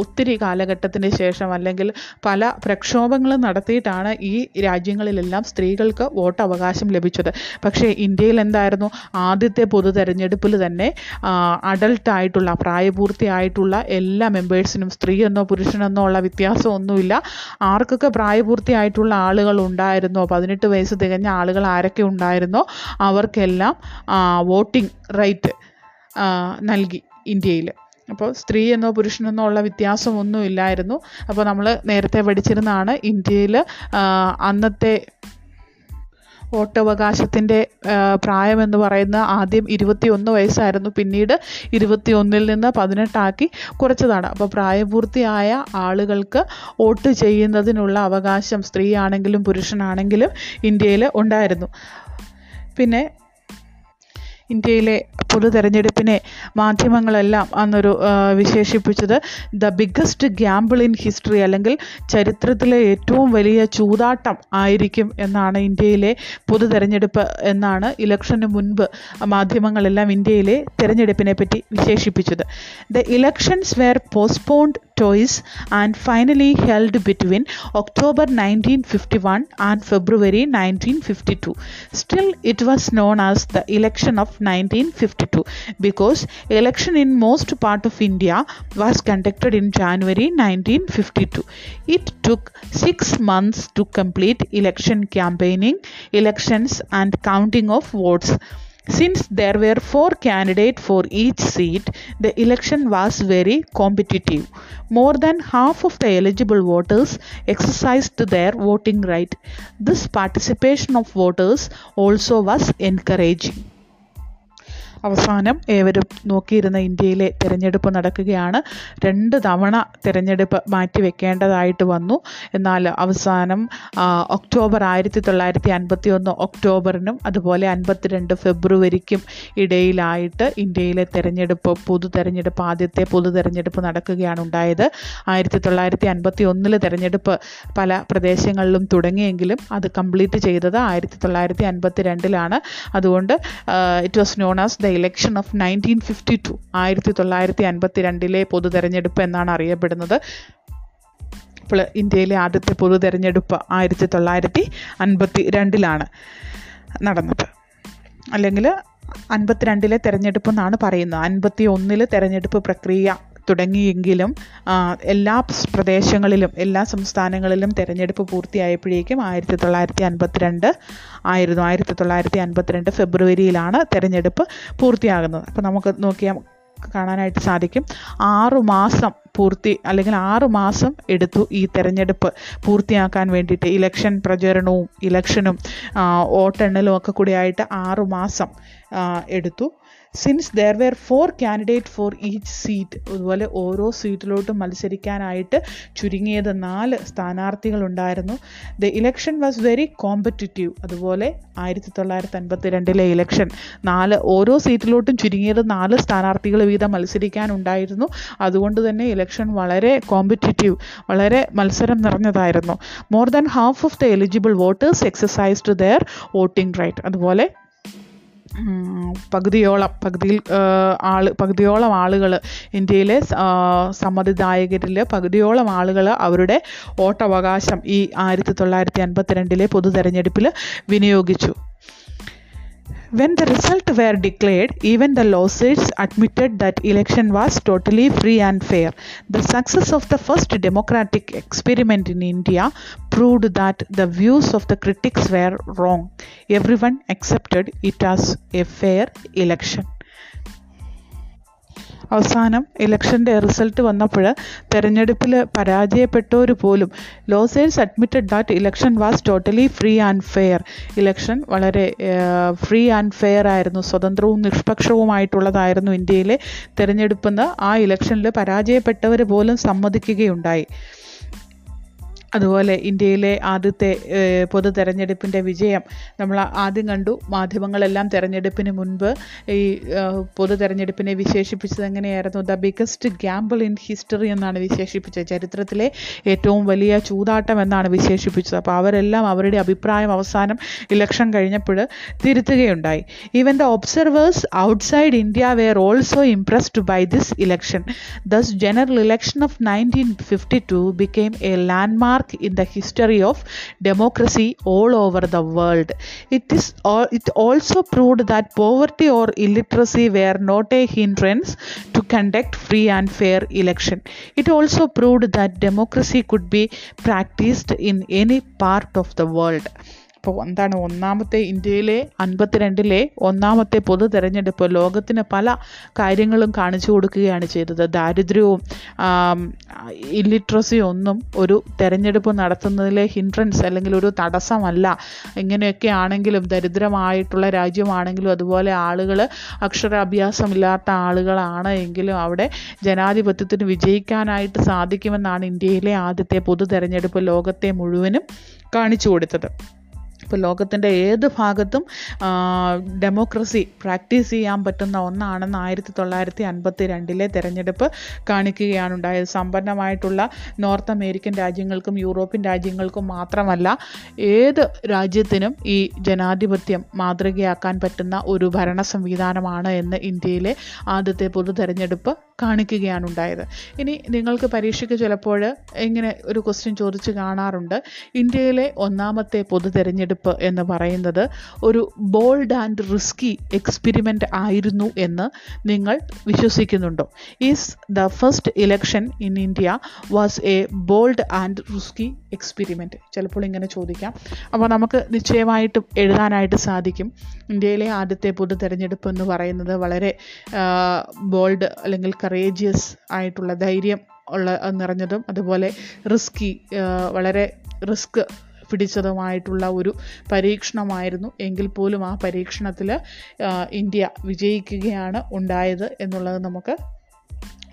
ഒത്തിരി കാലഘട്ടത്തിന് ശേഷം, അല്ലെങ്കിൽ പല പ്രക്ഷോഭങ്ങളും നടത്തിയിട്ടാണ് ഈ രാജ്യങ്ങളിലെല്ലാം സ്ത്രീകൾക്ക് വോട്ടവകാശം ലഭിച്ചത്. പക്ഷേ ഇന്ത്യയിൽ എന്തായിരുന്നു, ആദ്യത്തെ പൊതു തെരഞ്ഞെടുപ്പിൽ തന്നെ അഡൾട്ടായിട്ടുള്ള, പ്രായപൂർത്തിയായിട്ടുള്ള എല്ലാ മെമ്പേഴ്സിനും, സ്ത്രീയെന്നോ പുരുഷനെന്നോ ഉള്ള വ്യത്യാസമൊന്നുമില്ല, ആർക്കൊക്കെ പ്രായപൂർത്തിയായിട്ടുള്ള ആളുകൾ ഉണ്ടായിരുന്നോ, 18 വയസ്സ് തികഞ്ഞ ആളുകൾ ആരൊക്കെ ഉണ്ടായിരുന്നോ അവർക്കെല്ലാം വോട്ടിംഗ് റൈറ്റ് നൽകി ഇന്ത്യയിൽ. അപ്പോൾ സ്ത്രീ എന്നോ പുരുഷനെന്നോ ഉള്ള വ്യത്യാസമൊന്നും ഇല്ലായിരുന്നു. അപ്പോൾ നമ്മൾ നേരത്തെ പഠിച്ചിരുന്നതാണ് ഇന്ത്യയിൽ അന്നത്തെ വോട്ടവകാശത്തിൻ്റെ പ്രായമെന്ന് പറയുന്ന ആദ്യം 21 വയസ്സായിരുന്നു, പിന്നീട് 21-ൽ നിന്ന് 18 ആക്കി കുറച്ചതാണ്. അപ്പോൾ പ്രായപൂർത്തിയായ ആളുകൾക്ക് വോട്ട് ചെയ്യുന്നതിനുള്ള അവകാശം സ്ത്രീയാണെങ്കിലും പുരുഷനാണെങ്കിലും ഇന്ത്യയിൽ ഉണ്ടായിരുന്നു. പിന്നെ ഇന്ത്യയിലെ പൊതു തെരഞ്ഞെടുപ്പിനെ മാധ്യമങ്ങളെല്ലാം അന്നൊരു വിശേഷിപ്പിച്ചത് the biggest gamble in history, അല്ലെങ്കിൽ ചരിത്രത്തിലെ ഏറ്റവും വലിയ ചൂതാട്ടം ആയിരിക്കും എന്നാണ് ഇന്ത്യയിലെ പൊതു തെരഞ്ഞെടുപ്പ് എന്നാണ് ഇലക്ഷന് മുൻപ് മാധ്യമങ്ങളെല്ലാം ഇന്ത്യയിലെ തെരഞ്ഞെടുപ്പിനെ പറ്റി വിശേഷിപ്പിച്ചത്. The elections were postponed toys and finally held between October 1951 and February 1952. Still, it was known as the election of 1952 because election in most part of India was conducted in January 1952. It took 6 months to complete election campaigning, elections and counting of votes. Since there were 4 candidates for each seat, the election was very competitive. More than half of the eligible voters exercised their voting right. This participation of voters also was encouraging. അവസാനം ഏവരും നോക്കിയിരുന്ന ഇന്ത്യയിലെ തെരഞ്ഞെടുപ്പ് നടക്കുകയാണ്. 2 തവണ തെരഞ്ഞെടുപ്പ് മാറ്റിവെക്കേണ്ടതായിട്ട് വന്നു. എന്നാൽ അവസാനം ഒക്ടോബർ 1951 ഒക്ടോബറിനും അതുപോലെ 52 ഫെബ്രുവരിക്കും ഇടയിലായിട്ട് ഇന്ത്യയിലെ തെരഞ്ഞെടുപ്പ് ആദ്യത്തെ പൊതു തെരഞ്ഞെടുപ്പ് നടക്കുകയാണ് ഉണ്ടായത്. 1951 തെരഞ്ഞെടുപ്പ് പല പ്രദേശങ്ങളിലും തുടങ്ങിയെങ്കിലും അത് കംപ്ലീറ്റ് ചെയ്തത് 1952. അതുകൊണ്ട് it was known as the election of 1952. 1952 പൊതു തെരഞ്ഞെടുപ്പ് എന്നാണ് അറിയപ്പെടുന്നത്. അപ്പോൾ ഇന്ത്യയിലെ ആദ്യത്തെ പൊതു തെരഞ്ഞെടുപ്പ് 1952 നടന്നത്, അല്ലെങ്കിൽ 1952 തെരഞ്ഞെടുപ്പ് എന്നാണ് പറയുന്നത്. 1951 തെരഞ്ഞെടുപ്പ് പ്രക്രിയ തുടങ്ങിയെങ്കിലും എല്ലാ പ്രദേശങ്ങളിലും എല്ലാ സംസ്ഥാനങ്ങളിലും തെരഞ്ഞെടുപ്പ് പൂർത്തിയായപ്പോഴേക്കും 1952 ആയിരുന്നു. 1952 ഫെബ്രുവരിയിലാണ് തെരഞ്ഞെടുപ്പ് പൂർത്തിയാകുന്നത്. അപ്പോൾ നമുക്ക് നോക്കിയാൽ കാണാനായിട്ട് സാധിക്കും 6 മാസം അല്ലെങ്കിൽ 6 മാസം എടുത്തു ഈ തെരഞ്ഞെടുപ്പ് പൂർത്തിയാക്കാൻ വേണ്ടിയിട്ട്. ഇലക്ഷൻ പ്രചരണവും ഇലക്ഷനും വോട്ടെണ്ണലും ഒക്കെ കൂടിയായിട്ട് 6 മാസം എടുത്തു. Since there were 4 candidates for each seat, അതുപോലെ ഓരോ സീറ്റിലോട്ടും മത്സരിക്കാനായിട്ട് ചുരുങ്ങിയത് 4 സ്ഥാനാർത്ഥികളുണ്ടായിരുന്നു. The election was very competitive. അതുപോലെ 1952 ഇലക്ഷൻ ഓരോ സീറ്റിലോട്ടും ചുരുങ്ങിയത് 4 സ്ഥാനാർത്ഥികൾ വീതം മത്സരിക്കാനുണ്ടായിരുന്നു. അതുകൊണ്ട് തന്നെ ഇലക്ഷൻ വളരെ കോമ്പറ്റിറ്റീവ്, വളരെ മത്സരം നിറഞ്ഞതായിരുന്നു. More than half of the eligible voters exercised their voting right. അതുപോലെ പകുതിയോളം ആളുകൾ ഇന്ത്യയിലെ സമ്മതിദായകരിൽ പകുതിയോളം ആളുകൾ അവരുടെ വോട്ടവകാശം ഈ 1952 പൊതു തെരഞ്ഞെടുപ്പിൽ വിനിയോഗിച്ചു. When the result were declared, even the losers admitted that election was totally free and fair. The success of the first democratic experiment in India proved that the views of the critics were wrong. Everyone accepted it as a fair election. അവസാനം ഇലക്ഷൻ്റെ result വന്നപ്പോൾ തെരഞ്ഞെടുപ്പിൽ പരാജയപ്പെട്ടവർ പോലും losers admitted that election was totally free and fair. Election വളരെ free and fair ആയിരുന്നു, സ്വതന്ത്രവും നിഷ്പക്ഷവുമായിട്ടുള്ളതായിരുന്നു ഇന്ത്യയിലെ തെരഞ്ഞെടുപ്പെന്ന് ആ ഇലക്ഷനിൽ പരാജയപ്പെട്ടവർ പോലും സമ്മതിക്കുകയുണ്ടായി. അതുപോലെ ഇന്ത്യയിലെ ആദ്യത്തെ പൊതു തെരഞ്ഞെടുപ്പിൻ്റെ വിജയം നമ്മൾ ആദ്യം കണ്ടു. മാധ്യമങ്ങളെല്ലാം തെരഞ്ഞെടുപ്പിന് മുൻപ് ഈ പൊതു തെരഞ്ഞെടുപ്പിനെ വിശേഷിപ്പിച്ചത് എങ്ങനെയായിരുന്നു? The biggest gamble in history എന്നാണ് വിശേഷിപ്പിച്ചത്. ചരിത്രത്തിലെ ഏറ്റവും വലിയ ചൂതാട്ടം എന്നാണ് വിശേഷിപ്പിച്ചത്. അപ്പോൾ അവരെല്ലാം അവരുടെ അഭിപ്രായം അവസാനം ഇലക്ഷൻ കഴിഞ്ഞപ്പോൾ തിരുത്തുകയുണ്ടായി. Even the observers outside India were also impressed by this election. Thus general election of 1952 became a landmark in the history of democracy all over the world. It also proved that poverty or illiteracy were not a hindrance to conduct free and fair election. It also proved that democracy could be practiced in any part of the world. അപ്പോൾ എന്താണ് ഒന്നാമത്തെ ഇന്ത്യയിലെ 1952 ഒന്നാമത്തെ പൊതു തെരഞ്ഞെടുപ്പ് ലോകത്തിന് പല കാര്യങ്ങളും കാണിച്ചു കൊടുക്കുകയാണ് ചെയ്തത്. ദാരിദ്ര്യവും ഇല്ലിറ്ററസിയും ഒന്നും ഒരു തെരഞ്ഞെടുപ്പ് നടത്തുന്നതിലെ ഹിൻഡ്രൻസ് അല്ലെങ്കിൽ ഒരു തടസ്സമല്ല. ഇങ്ങനെയൊക്കെ ആണെങ്കിലും ദരിദ്രമായിട്ടുള്ള രാജ്യമാണെങ്കിലും അതുപോലെ ആളുകൾ അക്ഷരാഭ്യാസമില്ലാത്ത ആളുകളാണ് എങ്കിലും അവിടെ ജനാധിപത്യത്തിന് വിജയിക്കാനായിട്ട് സാധിക്കുമെന്നാണ് ഇന്ത്യയിലെ ആദ്യത്തെ പൊതു തെരഞ്ഞെടുപ്പ് ലോകത്തെ മുഴുവനും കാണിച്ചു കൊടുത്തത്. ഇപ്പോൾ ലോകത്തിൻ്റെ ഏത് ഭാഗത്തും ഡെമോക്രസി പ്രാക്ടീസ് ചെയ്യാൻ പറ്റുന്ന ഒന്നാണെന്ന് 1952 തെരഞ്ഞെടുപ്പ് കാണിക്കുകയാണ് ഉണ്ടായത്. സമ്പന്നമായിട്ടുള്ള നോർത്ത് അമേരിക്കൻ രാജ്യങ്ങൾക്കും യൂറോപ്യൻ രാജ്യങ്ങൾക്കും മാത്രമല്ല ഏത് രാജ്യത്തിനും ഈ ജനാധിപത്യം മാതൃകയാക്കാൻ പറ്റുന്ന ഒരു ഭരണ സംവിധാനമാണ് എന്ന് ഇന്ത്യയിലെ ആദ്യത്തെ പൊതു തെരഞ്ഞെടുപ്പ് കാണിക്കുകയാണ് ഉണ്ടായത്. ഇനി നിങ്ങൾക്ക് പരീക്ഷയ്ക്ക് ചിലപ്പോൾ ഇങ്ങനെ ഒരു ക്വസ്റ്റ്യൻ ചോദിച്ച് കാണാറുണ്ട്, ഇന്ത്യയിലെ ഒന്നാമത്തെ പൊതു തെരഞ്ഞെടുപ്പ് എന്ന് പറയുന്നത് ഒരു ബോൾഡ് ആൻഡ് റിസ്കി എക്സ്പെരിമെൻ്റ് ആയിരുന്നു എന്ന് നിങ്ങൾ വിശ്വസിക്കുന്നുണ്ടോ? Is the first election in India was a bold and risky experiment? ചിലപ്പോൾ ഇങ്ങനെ ചോദിക്കാം. അപ്പോൾ നമുക്ക് നിശ്ചയമായിട്ടും എഴുതാനായിട്ട് സാധിക്കും, ഇന്ത്യയിലെ ആദ്യത്തെ പൊതു തെരഞ്ഞെടുപ്പ് എന്ന് പറയുന്നത് വളരെ ബോൾഡ് അല്ലെങ്കിൽ കറേജിയസ് ആയിട്ടുള്ള ധൈര്യം നിറഞ്ഞതും അതുപോലെ റിസ്കി വളരെ റിസ്ക് പിടിച്ചതുമായിട്ടുള്ള ഒരു പരീക്ഷണമായിരുന്നു. എങ്കിൽ പോലും ആ പരീക്ഷണത്തിൽ ഇന്ത്യ വിജയിക്കുകയാണ് ഉണ്ടായത് എന്നുള്ളത് നമുക്ക്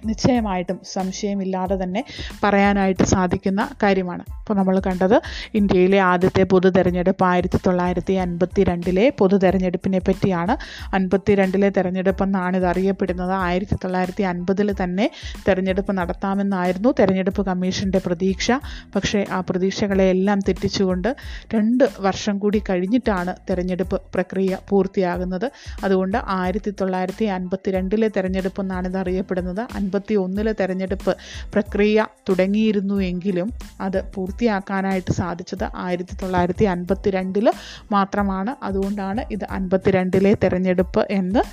നിശ്ചയമായിട്ടും സംശയമില്ലാതെ തന്നെ പറയാനായിട്ട് സാധിക്കുന്ന കാര്യമാണ്. അപ്പോൾ നമ്മൾ കണ്ടത് ഇന്ത്യയിലെ ആദ്യത്തെ പൊതു തെരഞ്ഞെടുപ്പ് 1952 പൊതു തെരഞ്ഞെടുപ്പിനെ പറ്റിയാണ്. 1952 തെരഞ്ഞെടുപ്പെന്നാണ് ഇത് അറിയപ്പെടുന്നത്. 1950 തന്നെ തെരഞ്ഞെടുപ്പ് നടത്താമെന്നായിരുന്നു തെരഞ്ഞെടുപ്പ് കമ്മീഷൻ്റെ പ്രതീക്ഷ. പക്ഷേ ആ പ്രതീക്ഷകളെയെല്ലാം തെറ്റിച്ചുകൊണ്ട് 2 വർഷം കൂടി കഴിഞ്ഞിട്ടാണ് തെരഞ്ഞെടുപ്പ് പ്രക്രിയ പൂർത്തിയാകുന്നത്. അതുകൊണ്ട് 1952 തെരഞ്ഞെടുപ്പെന്നാണ് ഇത് അറിയപ്പെടുന്നത്. 1951 തെരഞ്ഞെടുപ്പ് പ്രക്രിയ തുടങ്ങിയിരുന്നു എങ്കിലും അത് പൂർത്തിയാക്കാനായിട്ട് സാധിച്ചത് 1952 മാത്രമാണ്. അതുകൊണ്ടാണ് ഇത് 1952 തെരഞ്ഞെടുപ്പ് എന്ന്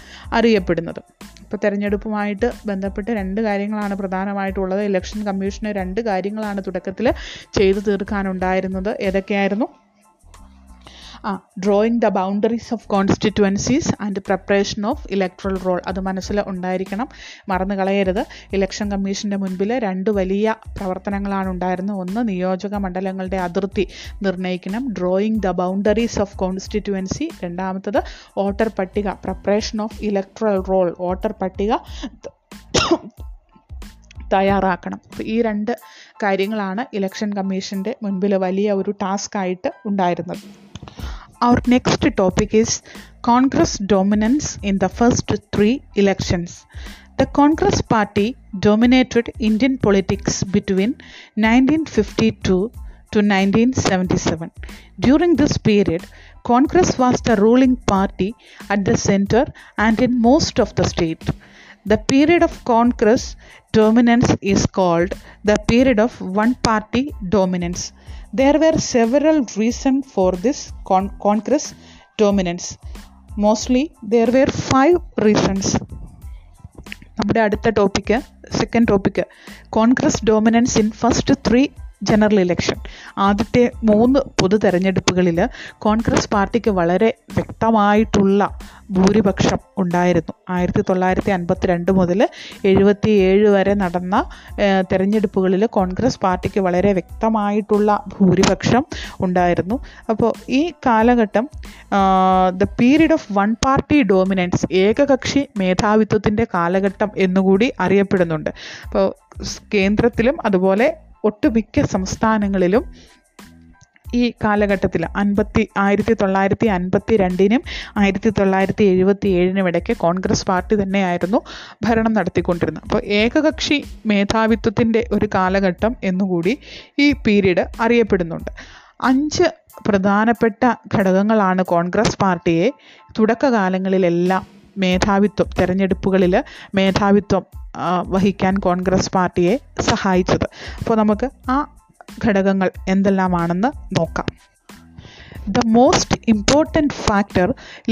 അറിയപ്പെടുന്നത്. ഇപ്പോൾ തെരഞ്ഞെടുപ്പുമായിട്ട് ബന്ധപ്പെട്ട് 2 കാര്യങ്ങളാണ് പ്രധാനമായിട്ടുള്ളത്. ഇലക്ഷൻ കമ്മീഷന് 2 കാര്യങ്ങളാണ് തുടക്കത്തിൽ ചെയ്തു തീർക്കാനുണ്ടായിരുന്നത്. ഏതൊക്കെയായിരുന്നു? Drawing the boundaries of constituencies and preparation of electoral roll. അത് മനസ്സിൽ ഉണ്ടായിരിക്കണം, മറന്നു കളയരുത്. ഇലക്ഷൻ കമ്മീഷൻ്റെ മുൻപിൽ 2 വലിയ പ്രവർത്തനങ്ങളാണ് ഉണ്ടായിരുന്നത്. ഒന്ന്, നിയോജക മണ്ഡലങ്ങളുടെ അതിർത്തി നിർണ്ണയിക്കണം, drawing the boundaries of constituency. രണ്ടാമത്തത് വോട്ടർ പട്ടിക, preparation of electoral roll, voter പട്ടിക തയ്യാറാക്കണം. അപ്പോൾ ഈ 2 കാര്യങ്ങളാണ് ഇലക്ഷൻ കമ്മീഷൻ്റെ മുൻപിൽ വലിയ ഒരു ടാസ്ക്കായിട്ട് ഉണ്ടായിരുന്നത്. Our next topic is Congress dominance in the first 3 elections. The Congress party dominated Indian politics between 1952 to 1977. During this period, Congress was the ruling party at the center and in most of the state. The period of Congress dominance is called the period of one-party dominance. There were several reasons for this Congress dominance. Mostly, there were 5 reasons. നമ്മുടെ അടുത്ത topic, second topic, Congress dominance in first 3 general election. ആദ്യത്തെ 3 പൊതു തെരഞ്ഞെടുപ്പുകളിൽ കോൺഗ്രസ് പാർട്ടിക്ക് വളരെ വ്യക്തമായിട്ടുള്ള ഭൂരിപക്ഷം ഉണ്ടായിരുന്നു. 1952 മുതൽ 77 വരെ നടന്ന തെരഞ്ഞെടുപ്പുകളിൽ കോൺഗ്രസ് പാർട്ടിക്ക് വളരെ വ്യക്തമായിട്ടുള്ള ഭൂരിപക്ഷം ഉണ്ടായിരുന്നു. അപ്പോൾ ഈ കാലഘട്ടം the period of one party dominance, ഏകകക്ഷി മേധാവിത്വത്തിൻ്റെ കാലഘട്ടം എന്നുകൂടി അറിയപ്പെടുന്നുണ്ട്. അപ്പോൾ കേന്ദ്രത്തിലും അതുപോലെ ഒട്ടുമിക്ക സംസ്ഥാനങ്ങളിലും ഈ കാലഘട്ടത്തിൽ 1952നും 1977നും ഇടയ്ക്ക് കോൺഗ്രസ് പാർട്ടി തന്നെയായിരുന്നു ഭരണം നടത്തിക്കൊണ്ടിരുന്നത്. അപ്പോൾ ഏകകക്ഷി മേധാവിത്വത്തിൻ്റെ ഒരു കാലഘട്ടം എന്നുകൂടി ഈ പീരീഡ് അറിയപ്പെടുന്നുണ്ട്. 5 പ്രധാനപ്പെട്ട ഘടകങ്ങളാണ് കോൺഗ്രസ് പാർട്ടിയെ തുടക്കകാലങ്ങളിലെല്ലാം മേധാവിത്വം, തെരഞ്ഞെടുപ്പുകളിൽ മേധാവിത്വം വഹിക്കാൻ കോൺഗ്രസ് പാർട്ടിയെ സഹായിച്ചത്. അപ്പോൾ നമുക്ക് ആ ഘടകങ്ങൾ എന്തെല്ലാമാണെന്ന് നോക്കാം. The most important factor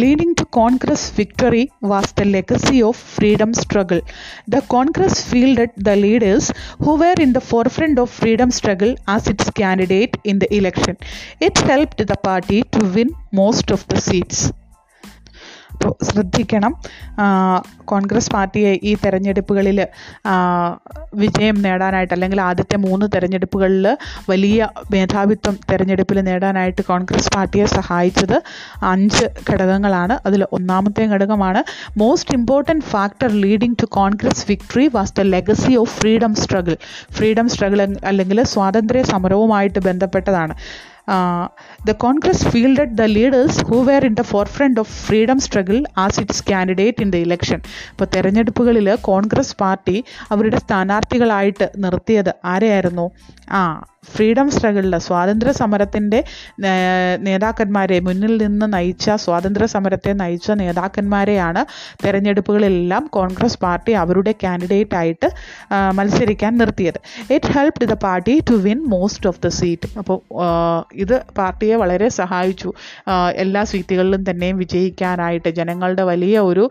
leading to Congress victory was the legacy of freedom struggle. The Congress fielded the leaders who were in the forefront of freedom struggle as its candidate in the election. It helped the party to win most of the seats. അപ്പോൾ ശ്രദ്ധിക്കണം, കോൺഗ്രസ് പാർട്ടിയെ ഈ തെരഞ്ഞെടുപ്പുകളിൽ വിജയം നേടാനായിട്ട് അല്ലെങ്കിൽ ആദ്യത്തെ 3 തെരഞ്ഞെടുപ്പുകളിൽ വലിയ മേധാവിത്വം തെരഞ്ഞെടുപ്പിൽ നേടാനായിട്ട് കോൺഗ്രസ് പാർട്ടിയെ സഹായിച്ചത് 5 ഘടകങ്ങളാണ്. അതിൽ ഒന്നാമത്തെ ഘടകമാണ് most important factor leading to Congress victory was the legacy of freedom struggle. Freedom struggle അല്ലെങ്കിൽ സ്വാതന്ത്ര്യ സമരവുമായിട്ട് ബന്ധപ്പെട്ടതാണ്. The Congress fielded the leaders who were in the forefront of freedom struggle as its candidate in the election. ഇപ്പോൾ തെരഞ്ഞെടുപ്പുകളിൽ Congress party അവരുടെ സ്ഥാനാർത്ഥികളായിട്ട് നിർത്തിയത് ആരെയായിരുന്നു? Freedom സ്ട്രഗിളിലെ സ്വാതന്ത്ര്യ സമരത്തിൻ്റെ നേതാക്കന്മാരെ, മുന്നിൽ നിന്ന് നയിച്ച, സ്വാതന്ത്ര്യ സമരത്തെ നയിച്ച നേതാക്കന്മാരെയാണ് തെരഞ്ഞെടുപ്പുകളിലെല്ലാം കോൺഗ്രസ് പാർട്ടി അവരുടെ കാൻഡിഡേറ്റ് ആയിട്ട് മത്സരിക്കാൻ നിർത്തിയത്. It helped the party to win most of the seat. അപ്പോൾ ഇത് പാർട്ടിയെ വളരെ സഹായിച്ചു എല്ലാ സീറ്റുകളിലും തന്നെയും വിജയിക്കാനായിട്ട്. ജനങ്ങളുടെ വലിയ ഒരു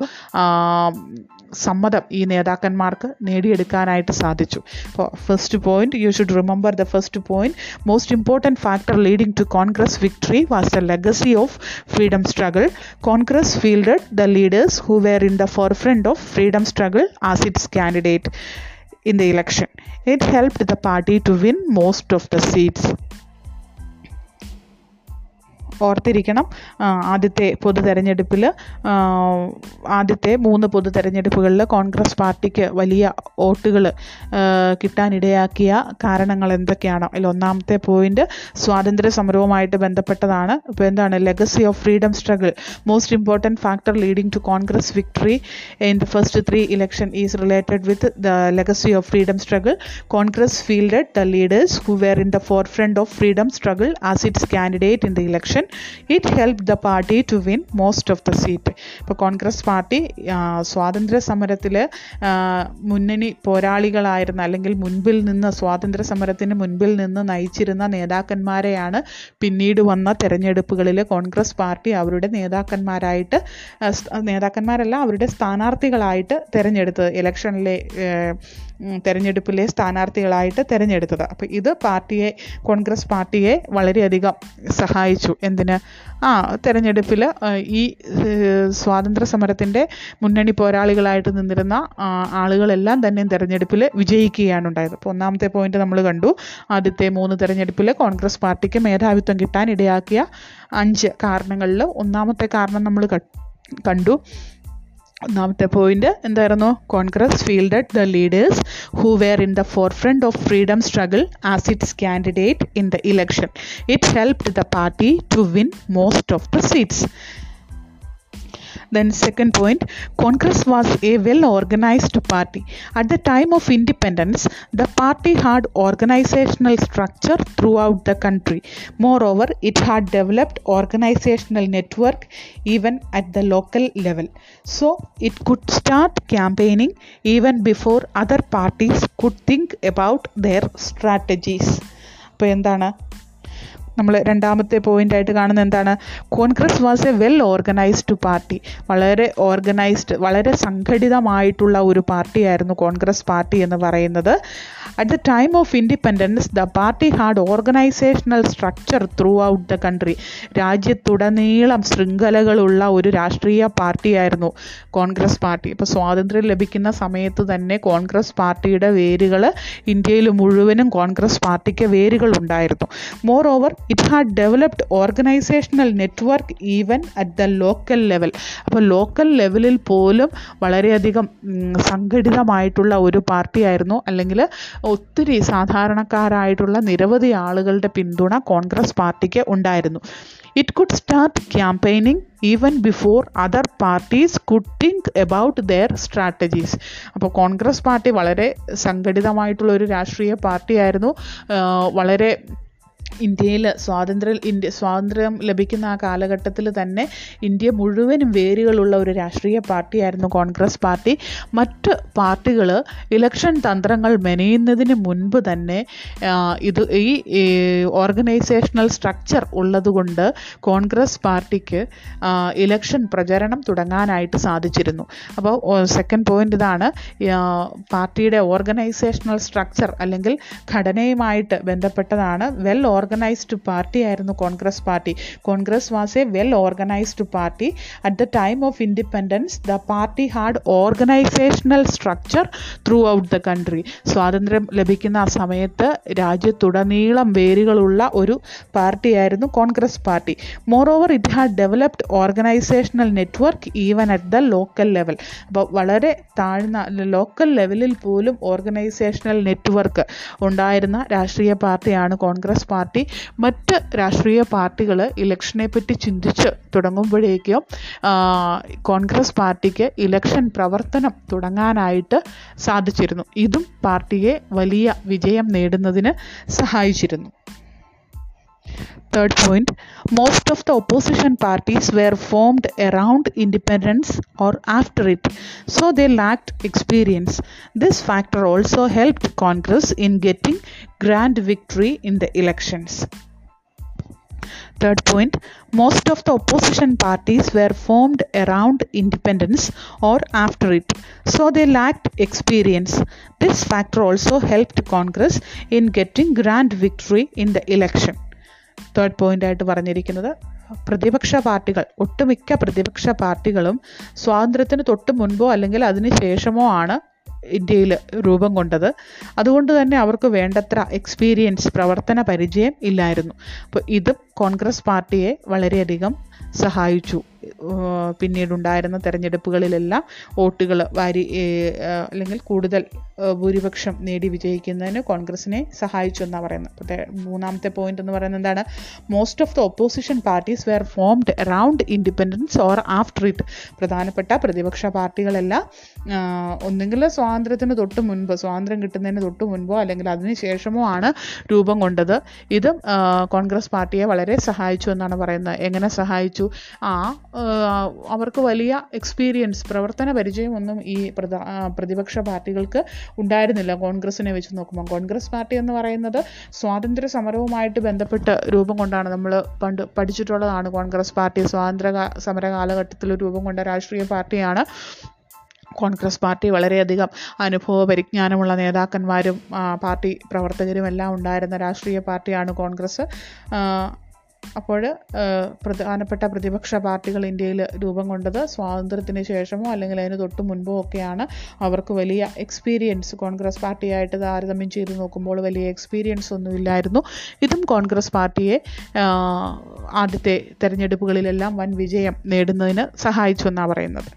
സമ്മതം ഈ നേതാക്കന്മാർക്ക് നേടിയെടുക്കാനായിട്ട് സാധിച്ചു. അപ്പോൾ first point, you should remember the first point, most important factor leading to Congress victory was the legacy of freedom struggle. Congress fielded the leaders who were in the forefront of freedom struggle as its candidate in the election. It helped the party to win most of the seats. ഓർത്തിരിക്കണം, ആദ്യത്തെ പൊതു തെരഞ്ഞെടുപ്പിൽ, ആദ്യത്തെ 3 പൊതു തെരഞ്ഞെടുപ്പുകളിൽ കോൺഗ്രസ് പാർട്ടിക്ക് വലിയ വോട്ടുകൾ കിട്ടാനിടയാക്കിയ കാരണങ്ങൾ എന്തൊക്കെയാണ്? അതിൽ ഒന്നാമത്തെ പോയിന്റ് സ്വാതന്ത്ര്യ സമരവുമായിട്ട് ബന്ധപ്പെട്ടതാണ്. ഇപ്പോൾ എന്താണ് legacy of freedom struggle, most important factor leading to Congress victory in the first 3 election is related with the legacy of freedom struggle. Congress fielded the leaders who were in the forefront of freedom struggle as its candidate in the election. It helped the party to win most of the seat. ഇപ്പോൾ Congress party സ്വാതന്ത്ര്യ സമരത്തിൽ മുന്നണി പോരാളികളായിരുന്ന, അല്ലെങ്കിൽ മുൻപിൽ നിന്ന്, സ്വാതന്ത്ര്യ സമരത്തിന് മുൻപിൽ നിന്ന് നയിച്ചിരുന്ന നേതാക്കന്മാരെയാണ് പിന്നീട് വന്ന തെരഞ്ഞെടുപ്പുകളിൽ കോൺഗ്രസ് പാർട്ടി അവരുടെ അവരുടെ സ്ഥാനാർത്ഥികളായിട്ട് തിരഞ്ഞെടുത്തത്, തെരഞ്ഞെടുപ്പിലെ സ്ഥാനാർത്ഥികളായിട്ട് തിരഞ്ഞെടുത്തത്. അപ്പോൾ ഇത് കോൺഗ്രസ് പാർട്ടിയെ വളരെയധികം സഹായിച്ചു. എന്തിന്? തെരഞ്ഞെടുപ്പിൽ ഈ സ്വാതന്ത്ര്യ സമരത്തിൻ്റെ മുന്നണി പോരാളികളായിട്ട് നിന്നിരുന്ന ആളുകളെല്ലാം തന്നെ തെരഞ്ഞെടുപ്പിൽ വിജയിക്കുകയാണ് ഉണ്ടായത്. അപ്പോൾ ഒന്നാമത്തെ പോയിന്റ് നമ്മൾ കണ്ടു, ആദ്യത്തെ 3 തെരഞ്ഞെടുപ്പിൽ കോൺഗ്രസ് പാർട്ടിക്ക് മേധാവിത്വം കിട്ടാൻ ഇടയാക്കിയ 5 കാരണങ്ങളിൽ ഒന്നാമത്തെ കാരണം നമ്മൾ കണ്ടു. ഒന്നാമത്തെ പോയിന്റ് എന്തായിരുന്നു? Congress fielded the leaders who were in the forefront of freedom struggle as its candidate in the election. It helped the party to win most of the seats. Then second point, Congress was a well-organized party. At the time of independence, the party had organizational structure throughout the country. Moreover, it had developed organizational network even at the local level. So, it could start campaigning even before other parties could think about their strategies. അപ്പോൾ എന്താണ് നമ്മൾ രണ്ടാമത്തെ പോയിൻ്റായിട്ട് കാണുന്നത്? എന്താണ്? Congress was a well organised party. വളരെ സംഘടിതമായിട്ടുള്ള ഒരു പാർട്ടിയായിരുന്നു കോൺഗ്രസ് പാർട്ടി എന്ന് പറയുന്നത്. At the time of independence the party had organisational structure throughout the country. രാജ്യത്തുടനീളം ശൃംഖലകളുള്ള ഒരു രാഷ്ട്രീയ പാർട്ടിയായിരുന്നു കോൺഗ്രസ് പാർട്ടി. ഇപ്പോൾ സ്വാതന്ത്ര്യം ലഭിക്കുന്ന സമയത്ത് തന്നെ കോൺഗ്രസ് പാർട്ടിയുടെ വേരുകൾ ഇന്ത്യയിൽ മുഴുവനും കോൺഗ്രസ് പാർട്ടിക്ക് വേരുകളുണ്ടായിരുന്നു. Moreover it had developed organizational network even at the local level. അപ്പോൾ ലോക്കൽ ലെവലിൽ പോലും വളരെയധികം സംഘടിതമായിട്ടുള്ള ഒരു പാർട്ടിയായിരുന്നു, അല്ലെങ്കിൽ ഒത്തിരി സാധാരണക്കാരായിട്ടുള്ള നിരവധി ആളുകളുടെ പിന്തുണ കോൺഗ്രസ് പാർട്ടിക്ക് ഉണ്ടായിരുന്നു. It could start campaigning even before other parties could think about their strategies. അപ്പോൾ കോൺഗ്രസ് പാർട്ടി വളരെ സംഘടിതമായിട്ടുള്ള ഒരു രാഷ്ട്രീയ പാർട്ടിയായിരുന്നു. സ്വാതന്ത്ര്യം ലഭിക്കുന്ന ആ കാലഘട്ടത്തിൽ തന്നെ ഇന്ത്യ മുഴുവനും വേരുകളുള്ള ഒരു രാഷ്ട്രീയ പാർട്ടിയായിരുന്നു കോൺഗ്രസ് പാർട്ടി. മറ്റ് പാർട്ടികൾ ഇലക്ഷൻ തന്ത്രങ്ങൾ മെനയുന്നതിന് മുൻപ് തന്നെ ഈ ഓർഗനൈസേഷണൽ സ്ട്രക്ചർ ഉള്ളതുകൊണ്ട് കോൺഗ്രസ് പാർട്ടിക്ക് ഇലക്ഷൻ പ്രചരണം തുടങ്ങാനായിട്ട് സാധിച്ചിരുന്നു. അപ്പോൾ സെക്കൻഡ് പോയിൻ്റ് ഇതാണ്, പാർട്ടിയുടെ ഓർഗനൈസേഷണൽ സ്ട്രക്ചർ അല്ലെങ്കിൽ ഘടനയുമായിട്ട് ബന്ധപ്പെട്ടതാണ്. വെൽ ഓർഗനൈസ്ഡ് പാർട്ടി ആയിരുന്നു Congress party. Congress was a well organised party. At the time of independence the party had organisational structure throughout the country. സ്വാതന്ത്ര്യം ലഭിക്കുന്ന ആ സമയത്ത് രാജ്യത്തുടനീളം വേരുകളുള്ള ഒരു പാർട്ടിയായിരുന്നു Congress party. Moreover it had developed organisational network even at the local level. അപ്പോൾ വളരെ താഴ്ന്ന ലോക്കൽ ലെവലിൽ പോലും ഓർഗനൈസേഷണൽ നെറ്റ്വർക്ക് ഉണ്ടായിരുന്ന രാഷ്ട്രീയ പാർട്ടിയാണ് കോൺഗ്രസ് പാർട്ടി പാർട്ടി മറ്റ് രാഷ്ട്രീയ പാർട്ടികൾ ഇലക്ഷനെ പറ്റി ചിന്തിച്ച് തുടങ്ങുമ്പോഴേക്കും കോൺഗ്രസ് പാർട്ടിക്ക് ഇലക്ഷൻ പ്രവർത്തനം തുടങ്ങാനായിട്ട് സാധിച്ചിരുന്നു. ഇതും പാർട്ടിയെ വലിയ വിജയം നേടുന്നതിന് സഹായിച്ചിരുന്നു. Third point, most of the opposition parties were formed around independence or after it, so they lacked experience. This factor also helped Congress in getting grand victory in the elections. Third point, most of the opposition parties were formed around independence or after it, so they lacked experience. This factor also helped Congress in getting grand victory in the election. Third പോയിന്റായിട്ട് പറഞ്ഞിരിക്കുന്നത് പ്രതിപക്ഷ പാർട്ടികൾ, ഒട്ടുമിക്ക പ്രതിപക്ഷ പാർട്ടികളും സ്വാതന്ത്ര്യത്തിന് തൊട്ട് മുൻപോ അല്ലെങ്കിൽ അതിന് ശേഷമോ ആണ് ഇന്ത്യയിൽ രൂപം കൊണ്ടത്. അതുകൊണ്ട് തന്നെ അവർക്ക് വേണ്ടത്ര എക്സ്പീരിയൻസ്, പ്രവർത്തന പരിചയം ഇല്ലായിരുന്നു. അപ്പോൾ ഇതും കോൺഗ്രസ് പാർട്ടിയെ വളരെയധികം സഹായിച്ചു. പിന്നീടുണ്ടായിരുന്ന തെരഞ്ഞെടുപ്പുകളിലെല്ലാം വോട്ടുകൾ അല്ലെങ്കിൽ കൂടുതൽ ഭൂരിപക്ഷം നേടി വിജയിക്കുന്നതിന് കോൺഗ്രസിനെ സഹായിച്ചു എന്നാണ് പറയുന്നത്. മൂന്നാമത്തെ പോയിന്റ് എന്ന് പറയുന്നത് എന്താണ്? Most of the opposition parties were formed around independence or after it. പ്രധാനപ്പെട്ട പ്രതിപക്ഷ പാർട്ടികളെല്ലാം ഒന്നെങ്കിൽ സ്വാതന്ത്ര്യത്തിന് തൊട്ട് മുൻപ്, സ്വാതന്ത്ര്യം കിട്ടുന്നതിന് തൊട്ട് മുൻപോ അല്ലെങ്കിൽ അതിനുശേഷമോ ആണ് രൂപം കൊണ്ടത്. ഇതും കോൺഗ്രസ് പാർട്ടിയെ വളരെ സഹായിച്ചു എന്നാണ് പറയുന്നത്. എങ്ങനെ സഹായിച്ചു? അവർക്ക് വലിയ എക്സ്പീരിയൻസ്, പ്രവർത്തന പരിചയമൊന്നും ഈ പ്രതിപക്ഷ പാർട്ടികൾക്ക് ഉണ്ടായിരുന്നില്ല കോൺഗ്രസിനെ വെച്ച് നോക്കുമ്പോൾ. കോൺഗ്രസ് പാർട്ടി എന്ന് പറയുന്നത് സ്വാതന്ത്ര്യ സമരവുമായിട്ട് ബന്ധപ്പെട്ട രൂപം കൊണ്ടാണ്, നമ്മൾ പണ്ട് പഠിച്ചിട്ടുള്ളതാണ്. കോൺഗ്രസ് പാർട്ടി സ്വാതന്ത്ര്യ സമര കാലഘട്ടത്തിൽ രൂപം കൊണ്ട രാഷ്ട്രീയ പാർട്ടിയാണ്. കോൺഗ്രസ് പാർട്ടി വളരെയധികം അനുഭവ പരിജ്ഞാനമുള്ള നേതാക്കന്മാരും പാർട്ടി പ്രവർത്തകരും എല്ലാം ഉണ്ടായിരുന്ന രാഷ്ട്രീയ പാർട്ടിയാണ് കോൺഗ്രസ്. അപ്പോൾ പ്രധാനപ്പെട്ട പ്രതിപക്ഷ പാർട്ടികൾ ഇന്ത്യയിൽ രൂപം കൊണ്ടത് സ്വാതന്ത്ര്യത്തിന് ശേഷമോ അല്ലെങ്കിൽ അതിന് തൊട്ട് മുൻപോ ഒക്കെയാണ്. അവർക്ക് വലിയ എക്സ്പീരിയൻസ്, കോൺഗ്രസ് പാർട്ടിയായിട്ട് താരതമ്യം ചെയ്ത് നോക്കുമ്പോൾ വലിയ എക്സ്പീരിയൻസ് ഒന്നും ഇല്ലായിരുന്നു. ഇതും കോൺഗ്രസ് പാർട്ടിയെ ആദ്യത്തെ തെരഞ്ഞെടുപ്പുകളിലെല്ലാം വൻ വിജയം നേടുന്നതിന് സഹായിച്ചു എന്നാണ് പറയുന്നത്.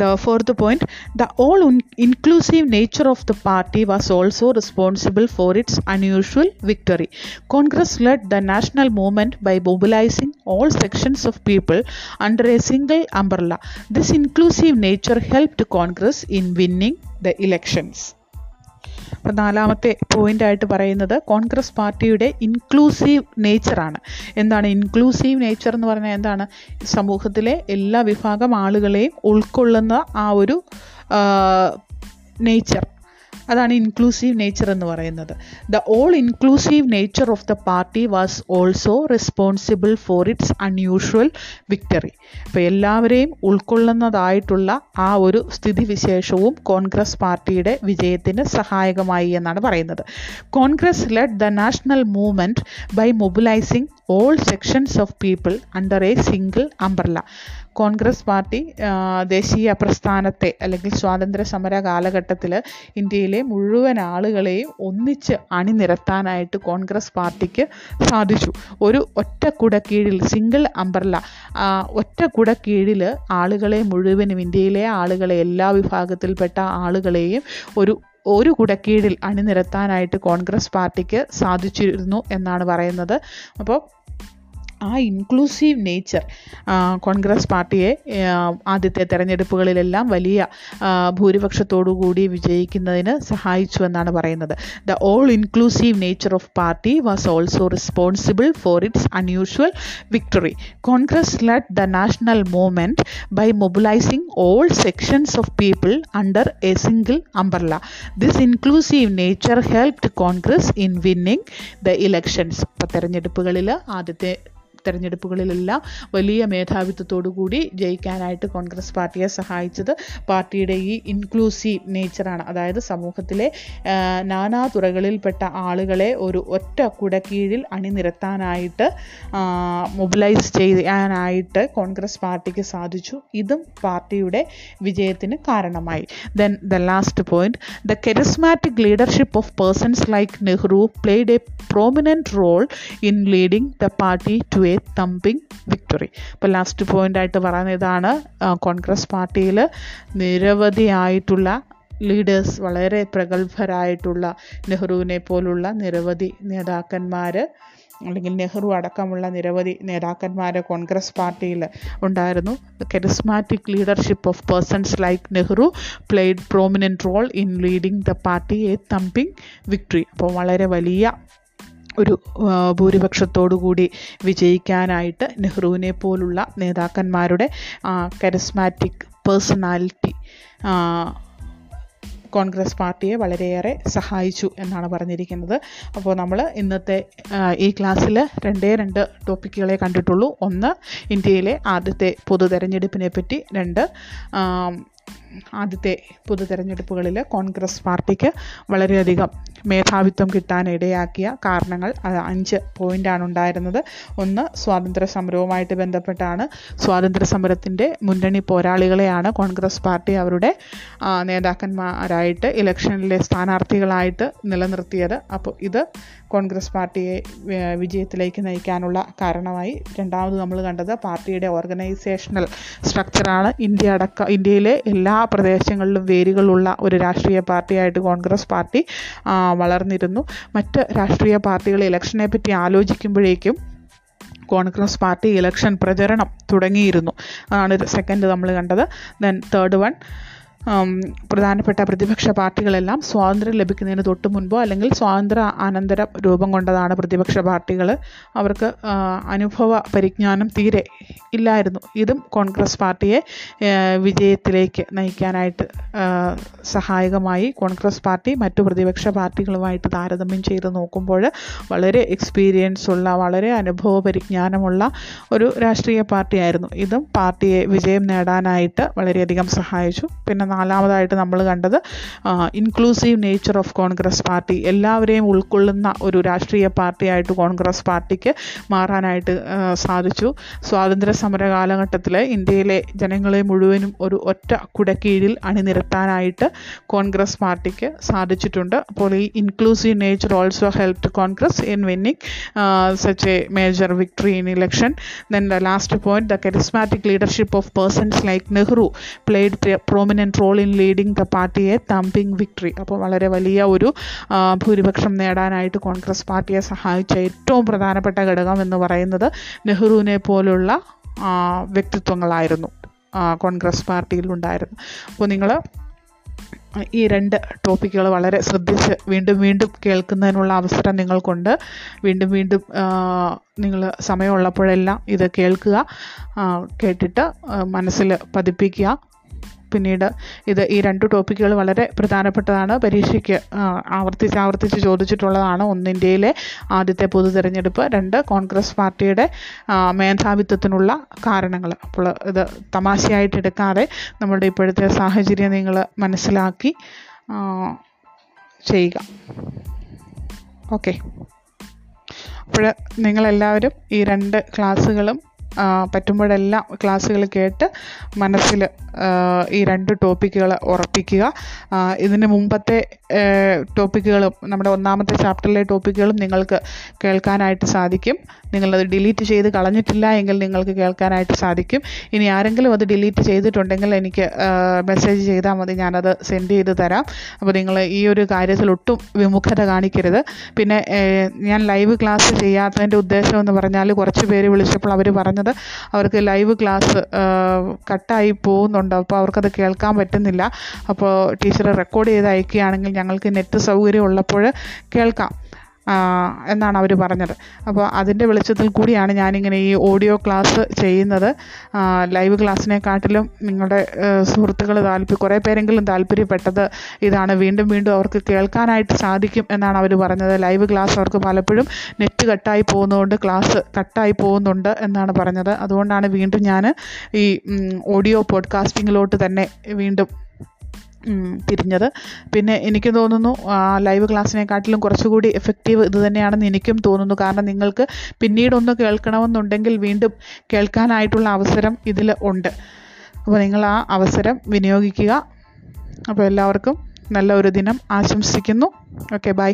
The fourth point, the all-inclusive nature of the party was also responsible for its unusual victory. Congress led the national movement by mobilizing all sections of people under a single umbrella. This inclusive nature helped Congress in winning the elections. നാലാമത്തെ പോയിൻ്റായിട്ട് പറയുന്നത് കോൺഗ്രസ് പാർട്ടിയുടെ inclusive നേച്ചറാണ്. എന്താണ് inclusive nature എന്ന് പറഞ്ഞാൽ? എന്താണ്? സമൂഹത്തിലെ എല്ലാ വിഭാഗം ആളുകളെയും ഉൾക്കൊള്ളുന്ന ആ ഒരു നേച്ചർ, അതാണ് ഇൻക്ലൂസീവ് നേച്ചർ എന്ന് പറയുന്നത്. The all inclusive nature of the party was also responsible for its unusual victory. അപ്പോൾ എല്ലാവരെയും ഉൾക്കൊള്ളുന്നതായിട്ടുള്ള ആ ഒരു സ്ഥിതിവിശേഷവും കോൺഗ്രസ് പാർട്ടിയുടെ വിജയത്തിന് സഹായകമായി എന്നാണ് പറയുന്നത്. Congress led the national movement by mobilising all sections of people under a single umbrella. Congress party ദേശീയ പ്രസ്ഥാനത്തെ അല്ലെങ്കിൽ സ്വാതന്ത്ര്യ സമര കാലഘട്ടത്തിൽ ഇന്ത്യയിലെ മുഴുവൻ ആളുകളെയും ഒന്നിച്ച് അണിനിരത്താനായിട്ട് കോൺഗ്രസ് പാർട്ടിക്ക് സാധിച്ചു. ഒരു ഒറ്റ കുടക്കീഴിൽ, സിംഗിൾ അംബ്രല്ല, ഒറ്റ കുടക്കീഴിൽ ആളുകളെ മുഴുവനും, ഇന്ത്യയിലെ ആളുകളെ, എല്ലാ വിഭാഗത്തിൽപ്പെട്ട ആളുകളെയും ഒരു കുടക്കീഴിൽ അണിനിരത്താനായിട്ട് കോൺഗ്രസ് പാർട്ടിക്ക് സാധിച്ചിരുന്നു എന്നാണ് പറയുന്നത്. അപ്പോൾ ആ ഇൻക്ലൂസീവ് നേച്ചർ കോൺഗ്രസ് പാർട്ടിയെ ആദ്യത്തെ തെരഞ്ഞെടുപ്പുകളിലെല്ലാം വലിയ ഭൂരിപക്ഷത്തോടുകൂടി വിജയിക്കുന്നതിന് സഹായിച്ചു എന്നാണ് പറയുന്നത്. The all inclusive nature of party was also responsible for its unusual victory. Congress led the national movement by mobilising all sections of people under a single umbrella. This inclusive nature helped Congress in winning the elections. ഇപ്പോൾ തെരഞ്ഞെടുപ്പുകളിൽ, ആദ്യത്തെ തെരഞ്ഞെടുപ്പുകളിലെല്ലാം വലിയ മേധാവിത്വത്തോടു കൂടി ജയിക്കാനായിട്ട് കോൺഗ്രസ് പാർട്ടിയെ സഹായിച്ചത് പാർട്ടിയുടെ ഈ inclusive നേച്ചറാണ്. അതായത് സമൂഹത്തിലെ നാനാ തുറകളിൽപ്പെട്ട ആളുകളെ ഒരു ഒറ്റ കുടക്കീഴിൽ അണിനിരത്താനായിട്ട്, മൊബിലൈസ് ചെയ്യാനായിട്ട് കോൺഗ്രസ് പാർട്ടിക്ക് സാധിച്ചു. ഇതും പാർട്ടിയുടെ വിജയത്തിന് കാരണമായി. Then the last point, the charismatic leadership of persons like Nehru played a prominent role in leading the party to a thumping victory. ഇപ്പോൾ ലാസ്റ്റ് പോയിൻ്റായിട്ട് പറയുന്ന ഇതാണ്, കോൺഗ്രസ് പാർട്ടിയിൽ നിരവധിയായിട്ടുള്ള ലീഡേഴ്സ് വളരെ പ്രഗത്ഭരായിട്ടുള്ള നെഹ്റുവിനെ പോലുള്ള നിരവധി നേതാക്കന്മാർ അല്ലെങ്കിൽ നെഹ്റു അടക്കമുള്ള നിരവധി നേതാക്കന്മാർ കോൺഗ്രസ് പാർട്ടിയിൽ ഉണ്ടായിരുന്നു. Charismatic leadership of persons like Nehru played prominent role in leading the party a thumping victory. അപ്പോൾ വളരെ വലിയ ഒരു ഭൂരിപക്ഷത്തോടുകൂടി വിജയിക്കാനായിട്ട് നെഹ്റുവിനെ പോലുള്ള നേതാക്കന്മാരുടെ കെരിസ്മാറ്റിക് പേഴ്സണാലിറ്റി കോൺഗ്രസ് പാർട്ടിയെ വളരെയേറെ സഹായിച്ചു എന്നാണ് പറഞ്ഞിരിക്കുന്നത്. അപ്പോൾ നമ്മൾ ഇന്നത്തെ ഈ ക്ലാസ്സിൽ രണ്ട് ടോപ്പിക്കുകളെ കണ്ടിട്ടുള്ളൂ. ഒന്ന്, ഇന്ത്യയിലെ ആദ്യത്തെ പൊതു തെരഞ്ഞെടുപ്പുകളിൽ കോൺഗ്രസ് പാർട്ടിക്ക് വളരെയധികം മേധാവിത്വം കിട്ടാനിടയാക്കിയ കാരണങ്ങൾ 5 പോയിൻ്റാണ് ഉണ്ടായിരുന്നത്. ഒന്ന്, സ്വാതന്ത്ര്യ സമരവുമായിട്ട് ബന്ധപ്പെട്ടാണ്. സ്വാതന്ത്ര്യ സമരത്തിൻ്റെ മുന്നണി പോരാളികളെയാണ് കോൺഗ്രസ് പാർട്ടി അവരുടെ നേതാക്കന്മാരായിട്ട് ഇലക്ഷനിലെ സ്ഥാനാർത്ഥികളായിട്ട് നിലനിർത്തിയത്. അപ്പോൾ ഇത് കോൺഗ്രസ് പാർട്ടിയെ വിജയത്തിലേക്ക് നയിക്കാനുള്ള കാരണമായി. രണ്ടാമത് നമ്മൾ കണ്ടത് പാർട്ടിയുടെ ഓർഗനൈസേഷണൽ സ്ട്രക്ചറാണ്. ഇന്ത്യയിലെ എല്ലാ പ്രദേശങ്ങളിലും വേരുകളുള്ള ഒരു രാഷ്ട്രീയ പാർട്ടിയായിട്ട് കോൺഗ്രസ് പാർട്ടി വളർന്നിരുന്നു. മറ്റ് രാഷ്ട്രീയ പാർട്ടികൾ ഇലക്ഷനെ പറ്റി ആലോചിക്കുമ്പോഴേക്കും കോൺഗ്രസ് പാർട്ടി ഇലക്ഷൻ പ്രചരണം തുടങ്ങിയിരുന്നു. അതാണ് സെക്കൻഡ് നമ്മൾ കണ്ടത്. ദെൻ തേർഡ് വൺ, പ്രധാനപ്പെട്ട പ്രതിപക്ഷ പാർട്ടികളെല്ലാം സ്വാതന്ത്ര്യം ലഭിക്കുന്നതിന് തൊട്ട് മുൻപോ അല്ലെങ്കിൽ സ്വാതന്ത്ര്യ അനന്തരം രൂപം കൊണ്ടതാണ് പ്രതിപക്ഷ പാർട്ടികൾ. അവർക്ക് അനുഭവ പരിജ്ഞാനം തീരെ ഇല്ലായിരുന്നു. ഇതും കോൺഗ്രസ് പാർട്ടിയെ വിജയത്തിലേക്ക് നയിക്കാനായിട്ട് സഹായകമായി. കോൺഗ്രസ് പാർട്ടി മറ്റു പ്രതിപക്ഷ പാർട്ടികളുമായിട്ട് താരതമ്യം ചെയ്ത് നോക്കുമ്പോൾ വളരെ എക്സ്പീരിയൻസ് ഉള്ള, വളരെ അനുഭവ പരിജ്ഞാനമുള്ള ഒരു രാഷ്ട്രീയ പാർട്ടിയായിരുന്നു. ഇതും പാർട്ടിയെ വിജയം നേടാനായിട്ട് വളരെയധികം സഹായിച്ചു. പിന്നെ നാലാമതായിട്ട് നമ്മൾ കണ്ടത് inclusive nature of Congress party. എല്ലാവരെയും ഉൾക്കൊള്ളുന്ന ഒരു രാഷ്ട്രീയ പാർട്ടിയായിട്ട് കോൺഗ്രസ് പാർട്ടിക്ക് മാറാനായിട്ട് സാധിച്ചു. സ്വാതന്ത്ര്യ സമര കാലഘട്ടത്തിൽ ഇന്ത്യയിലെ ജനങ്ങളെ മുഴുവനും ഒരു ഒറ്റ കുടക്കീഴിൽ അണിനിരത്താനായിട്ട് കോൺഗ്രസ് പാർട്ടിക്ക് സാധിച്ചിട്ടുണ്ട്. അപ്പോൾ ഈ inclusive nature also helped Congress in winning such a major victory in election. Then the last point, the charismatic leadership of persons like Nehru played prominent role in leading the പാർട്ടിയെ തമ്പിങ് വിക്ടറി. അപ്പോൾ വളരെ വലിയ ഒരു ഭൂരിപക്ഷം നേടാനായിട്ട് കോൺഗ്രസ് പാർട്ടിയെ സഹായിച്ച ഏറ്റവും പ്രധാനപ്പെട്ട ഘടകം എന്ന് പറയുന്നത് നെഹ്റുവിനെ പോലുള്ള വ്യക്തിത്വങ്ങളായിരുന്നു കോൺഗ്രസ് പാർട്ടിയിലുണ്ടായിരുന്നു. അപ്പോൾ നിങ്ങൾ ഈ 2 ടോപ്പിക്കുകൾ വളരെ ശ്രദ്ധിച്ച് വീണ്ടും വീണ്ടും കേൾക്കുന്നതിനുള്ള അവസരം നിങ്ങൾക്കുണ്ട്. വീണ്ടും വീണ്ടും നിങ്ങൾ സമയമുള്ളപ്പോഴെല്ലാം ഇത് കേൾക്കുക, കേട്ടിട്ട് മനസ്സിൽ പതിപ്പിക്കുക. പിന്നീട് ഇത് ഈ 2 ടോപ്പിക്കുകൾ വളരെ പ്രധാനപ്പെട്ടതാണ്. പരീക്ഷയ്ക്ക് ആവർത്തിച്ച് ചോദിച്ചിട്ടുള്ളതാണ്. ഒന്ന്, ഇന്ത്യയിലെ ആദ്യത്തെ പൊതു തെരഞ്ഞെടുപ്പ്. 2, കോൺഗ്രസ് പാർട്ടിയുടെ മേധാവിത്വത്തിനുള്ള കാരണങ്ങൾ. അപ്പോൾ ഇത് തമാശയായിട്ട് എടുക്കാതെ നമ്മളുടെ ഇപ്പോഴത്തെ സാഹചര്യം നിങ്ങൾ മനസ്സിലാക്കി ചെയ്യുക. ഓക്കെ, അപ്പോൾ നിങ്ങളെല്ലാവരും ഈ 2 ക്ലാസ്സുകളും പറ്റുമ്പോഴെല്ലാം ക്ലാസ്സുകൾ കേട്ട് മനസ്സിൽ ഈ 2 ടോപ്പിക്കുകൾ ഉറപ്പിക്കുക. ഇതിന് മുമ്പത്തെ ടോപ്പിക്കുകളും നമ്മുടെ 1ാമത്തെ ചാപ്റ്ററിലെ ടോപ്പിക്കുകളും നിങ്ങൾക്ക് കേൾക്കാനായിട്ട് സാധിക്കും. നിങ്ങളത് ഡിലീറ്റ് ചെയ്ത് കളഞ്ഞിട്ടില്ല എങ്കിൽ നിങ്ങൾക്ക് കേൾക്കാനായിട്ട് സാധിക്കും. ഇനി ആരെങ്കിലും അത് ഡിലീറ്റ് ചെയ്തിട്ടുണ്ടെങ്കിൽ എനിക്ക് മെസ്സേജ് ചെയ്താൽ മതി, ഞാനത് സെൻഡ് ചെയ്ത് തരാം. അപ്പോൾ നിങ്ങൾ ഈ ഒരു കാര്യത്തിൽ ഒട്ടും വിമുഖത കാണിക്കരുത്. പിന്നെ ഞാൻ ലൈവ് ക്ലാസ് ചെയ്യാത്തതിൻ്റെ ഉദ്ദേശം എന്ന് പറഞ്ഞാൽ കുറച്ച് പേര് വിളിച്ചപ്പോൾ അവർ പറഞ്ഞത് അവർക്ക് ലൈവ് ക്ലാസ് കട്ടായി പോകുന്നുണ്ട്, അപ്പോൾ അവർക്കത് കേൾക്കാൻ പറ്റുന്നില്ല. അപ്പോൾ ടീച്ചർ റെക്കോർഡ് ചെയ്ത് അയക്കുകയാണെങ്കിൽ ഞങ്ങൾക്ക് നെറ്റ് സൗകര്യം ഉള്ളപ്പോൾ കേൾക്കാം എന്നാണ് അവർ പറഞ്ഞത്. അപ്പോൾ അതിൻ്റെ വെളിച്ചത്തിൽ കൂടിയാണ് ഞാനിങ്ങനെ ഈ ഓഡിയോ ക്ലാസ് ചെയ്യുന്നത്. ലൈവ് ക്ലാസ്സിനെക്കാട്ടിലും നിങ്ങളുടെ സുഹൃത്തുക്കൾ കുറേ പേരെങ്കിലും താല്പര്യപ്പെട്ടത് ഇതാണ്. വീണ്ടും വീണ്ടും അവർക്ക് കേൾക്കാനായിട്ട് സാധിക്കും എന്നാണ് അവർ പറഞ്ഞത്. ലൈവ് ക്ലാസ് അവർക്ക് പലപ്പോഴും നെറ്റ് കട്ടായി പോകുന്നതുകൊണ്ട് ക്ലാസ് കട്ടായി പോകുന്നുണ്ട് എന്നാണ് പറഞ്ഞത്. അതുകൊണ്ടാണ് വീണ്ടും ഞാൻ ഈ ഓഡിയോ പോഡ്കാസ്റ്റിങ്ങിലോട്ട് തന്നെ വീണ്ടും തിരിഞ്ഞത്. പിന്നെ എനിക്ക് തോന്നുന്നു ലൈവ് ക്ലാസ്സിനെക്കാട്ടിലും കുറച്ചുകൂടി എഫക്റ്റീവ് ഇത് തന്നെയാണെന്ന് എനിക്കും തോന്നുന്നു. കാരണം നിങ്ങൾക്ക് പിന്നീടൊന്ന് കേൾക്കണമെന്നുണ്ടെങ്കിൽ വീണ്ടും കേൾക്കാനായിട്ടുള്ള അവസരം ഇതിൽ ഉണ്ട്. അപ്പോൾ നിങ്ങൾ ആ അവസരം വിനിയോഗിക്കുക. അപ്പോൾ എല്ലാവർക്കും നല്ല ഒരു ദിനം ആശംസിക്കുന്നു. Okay, by.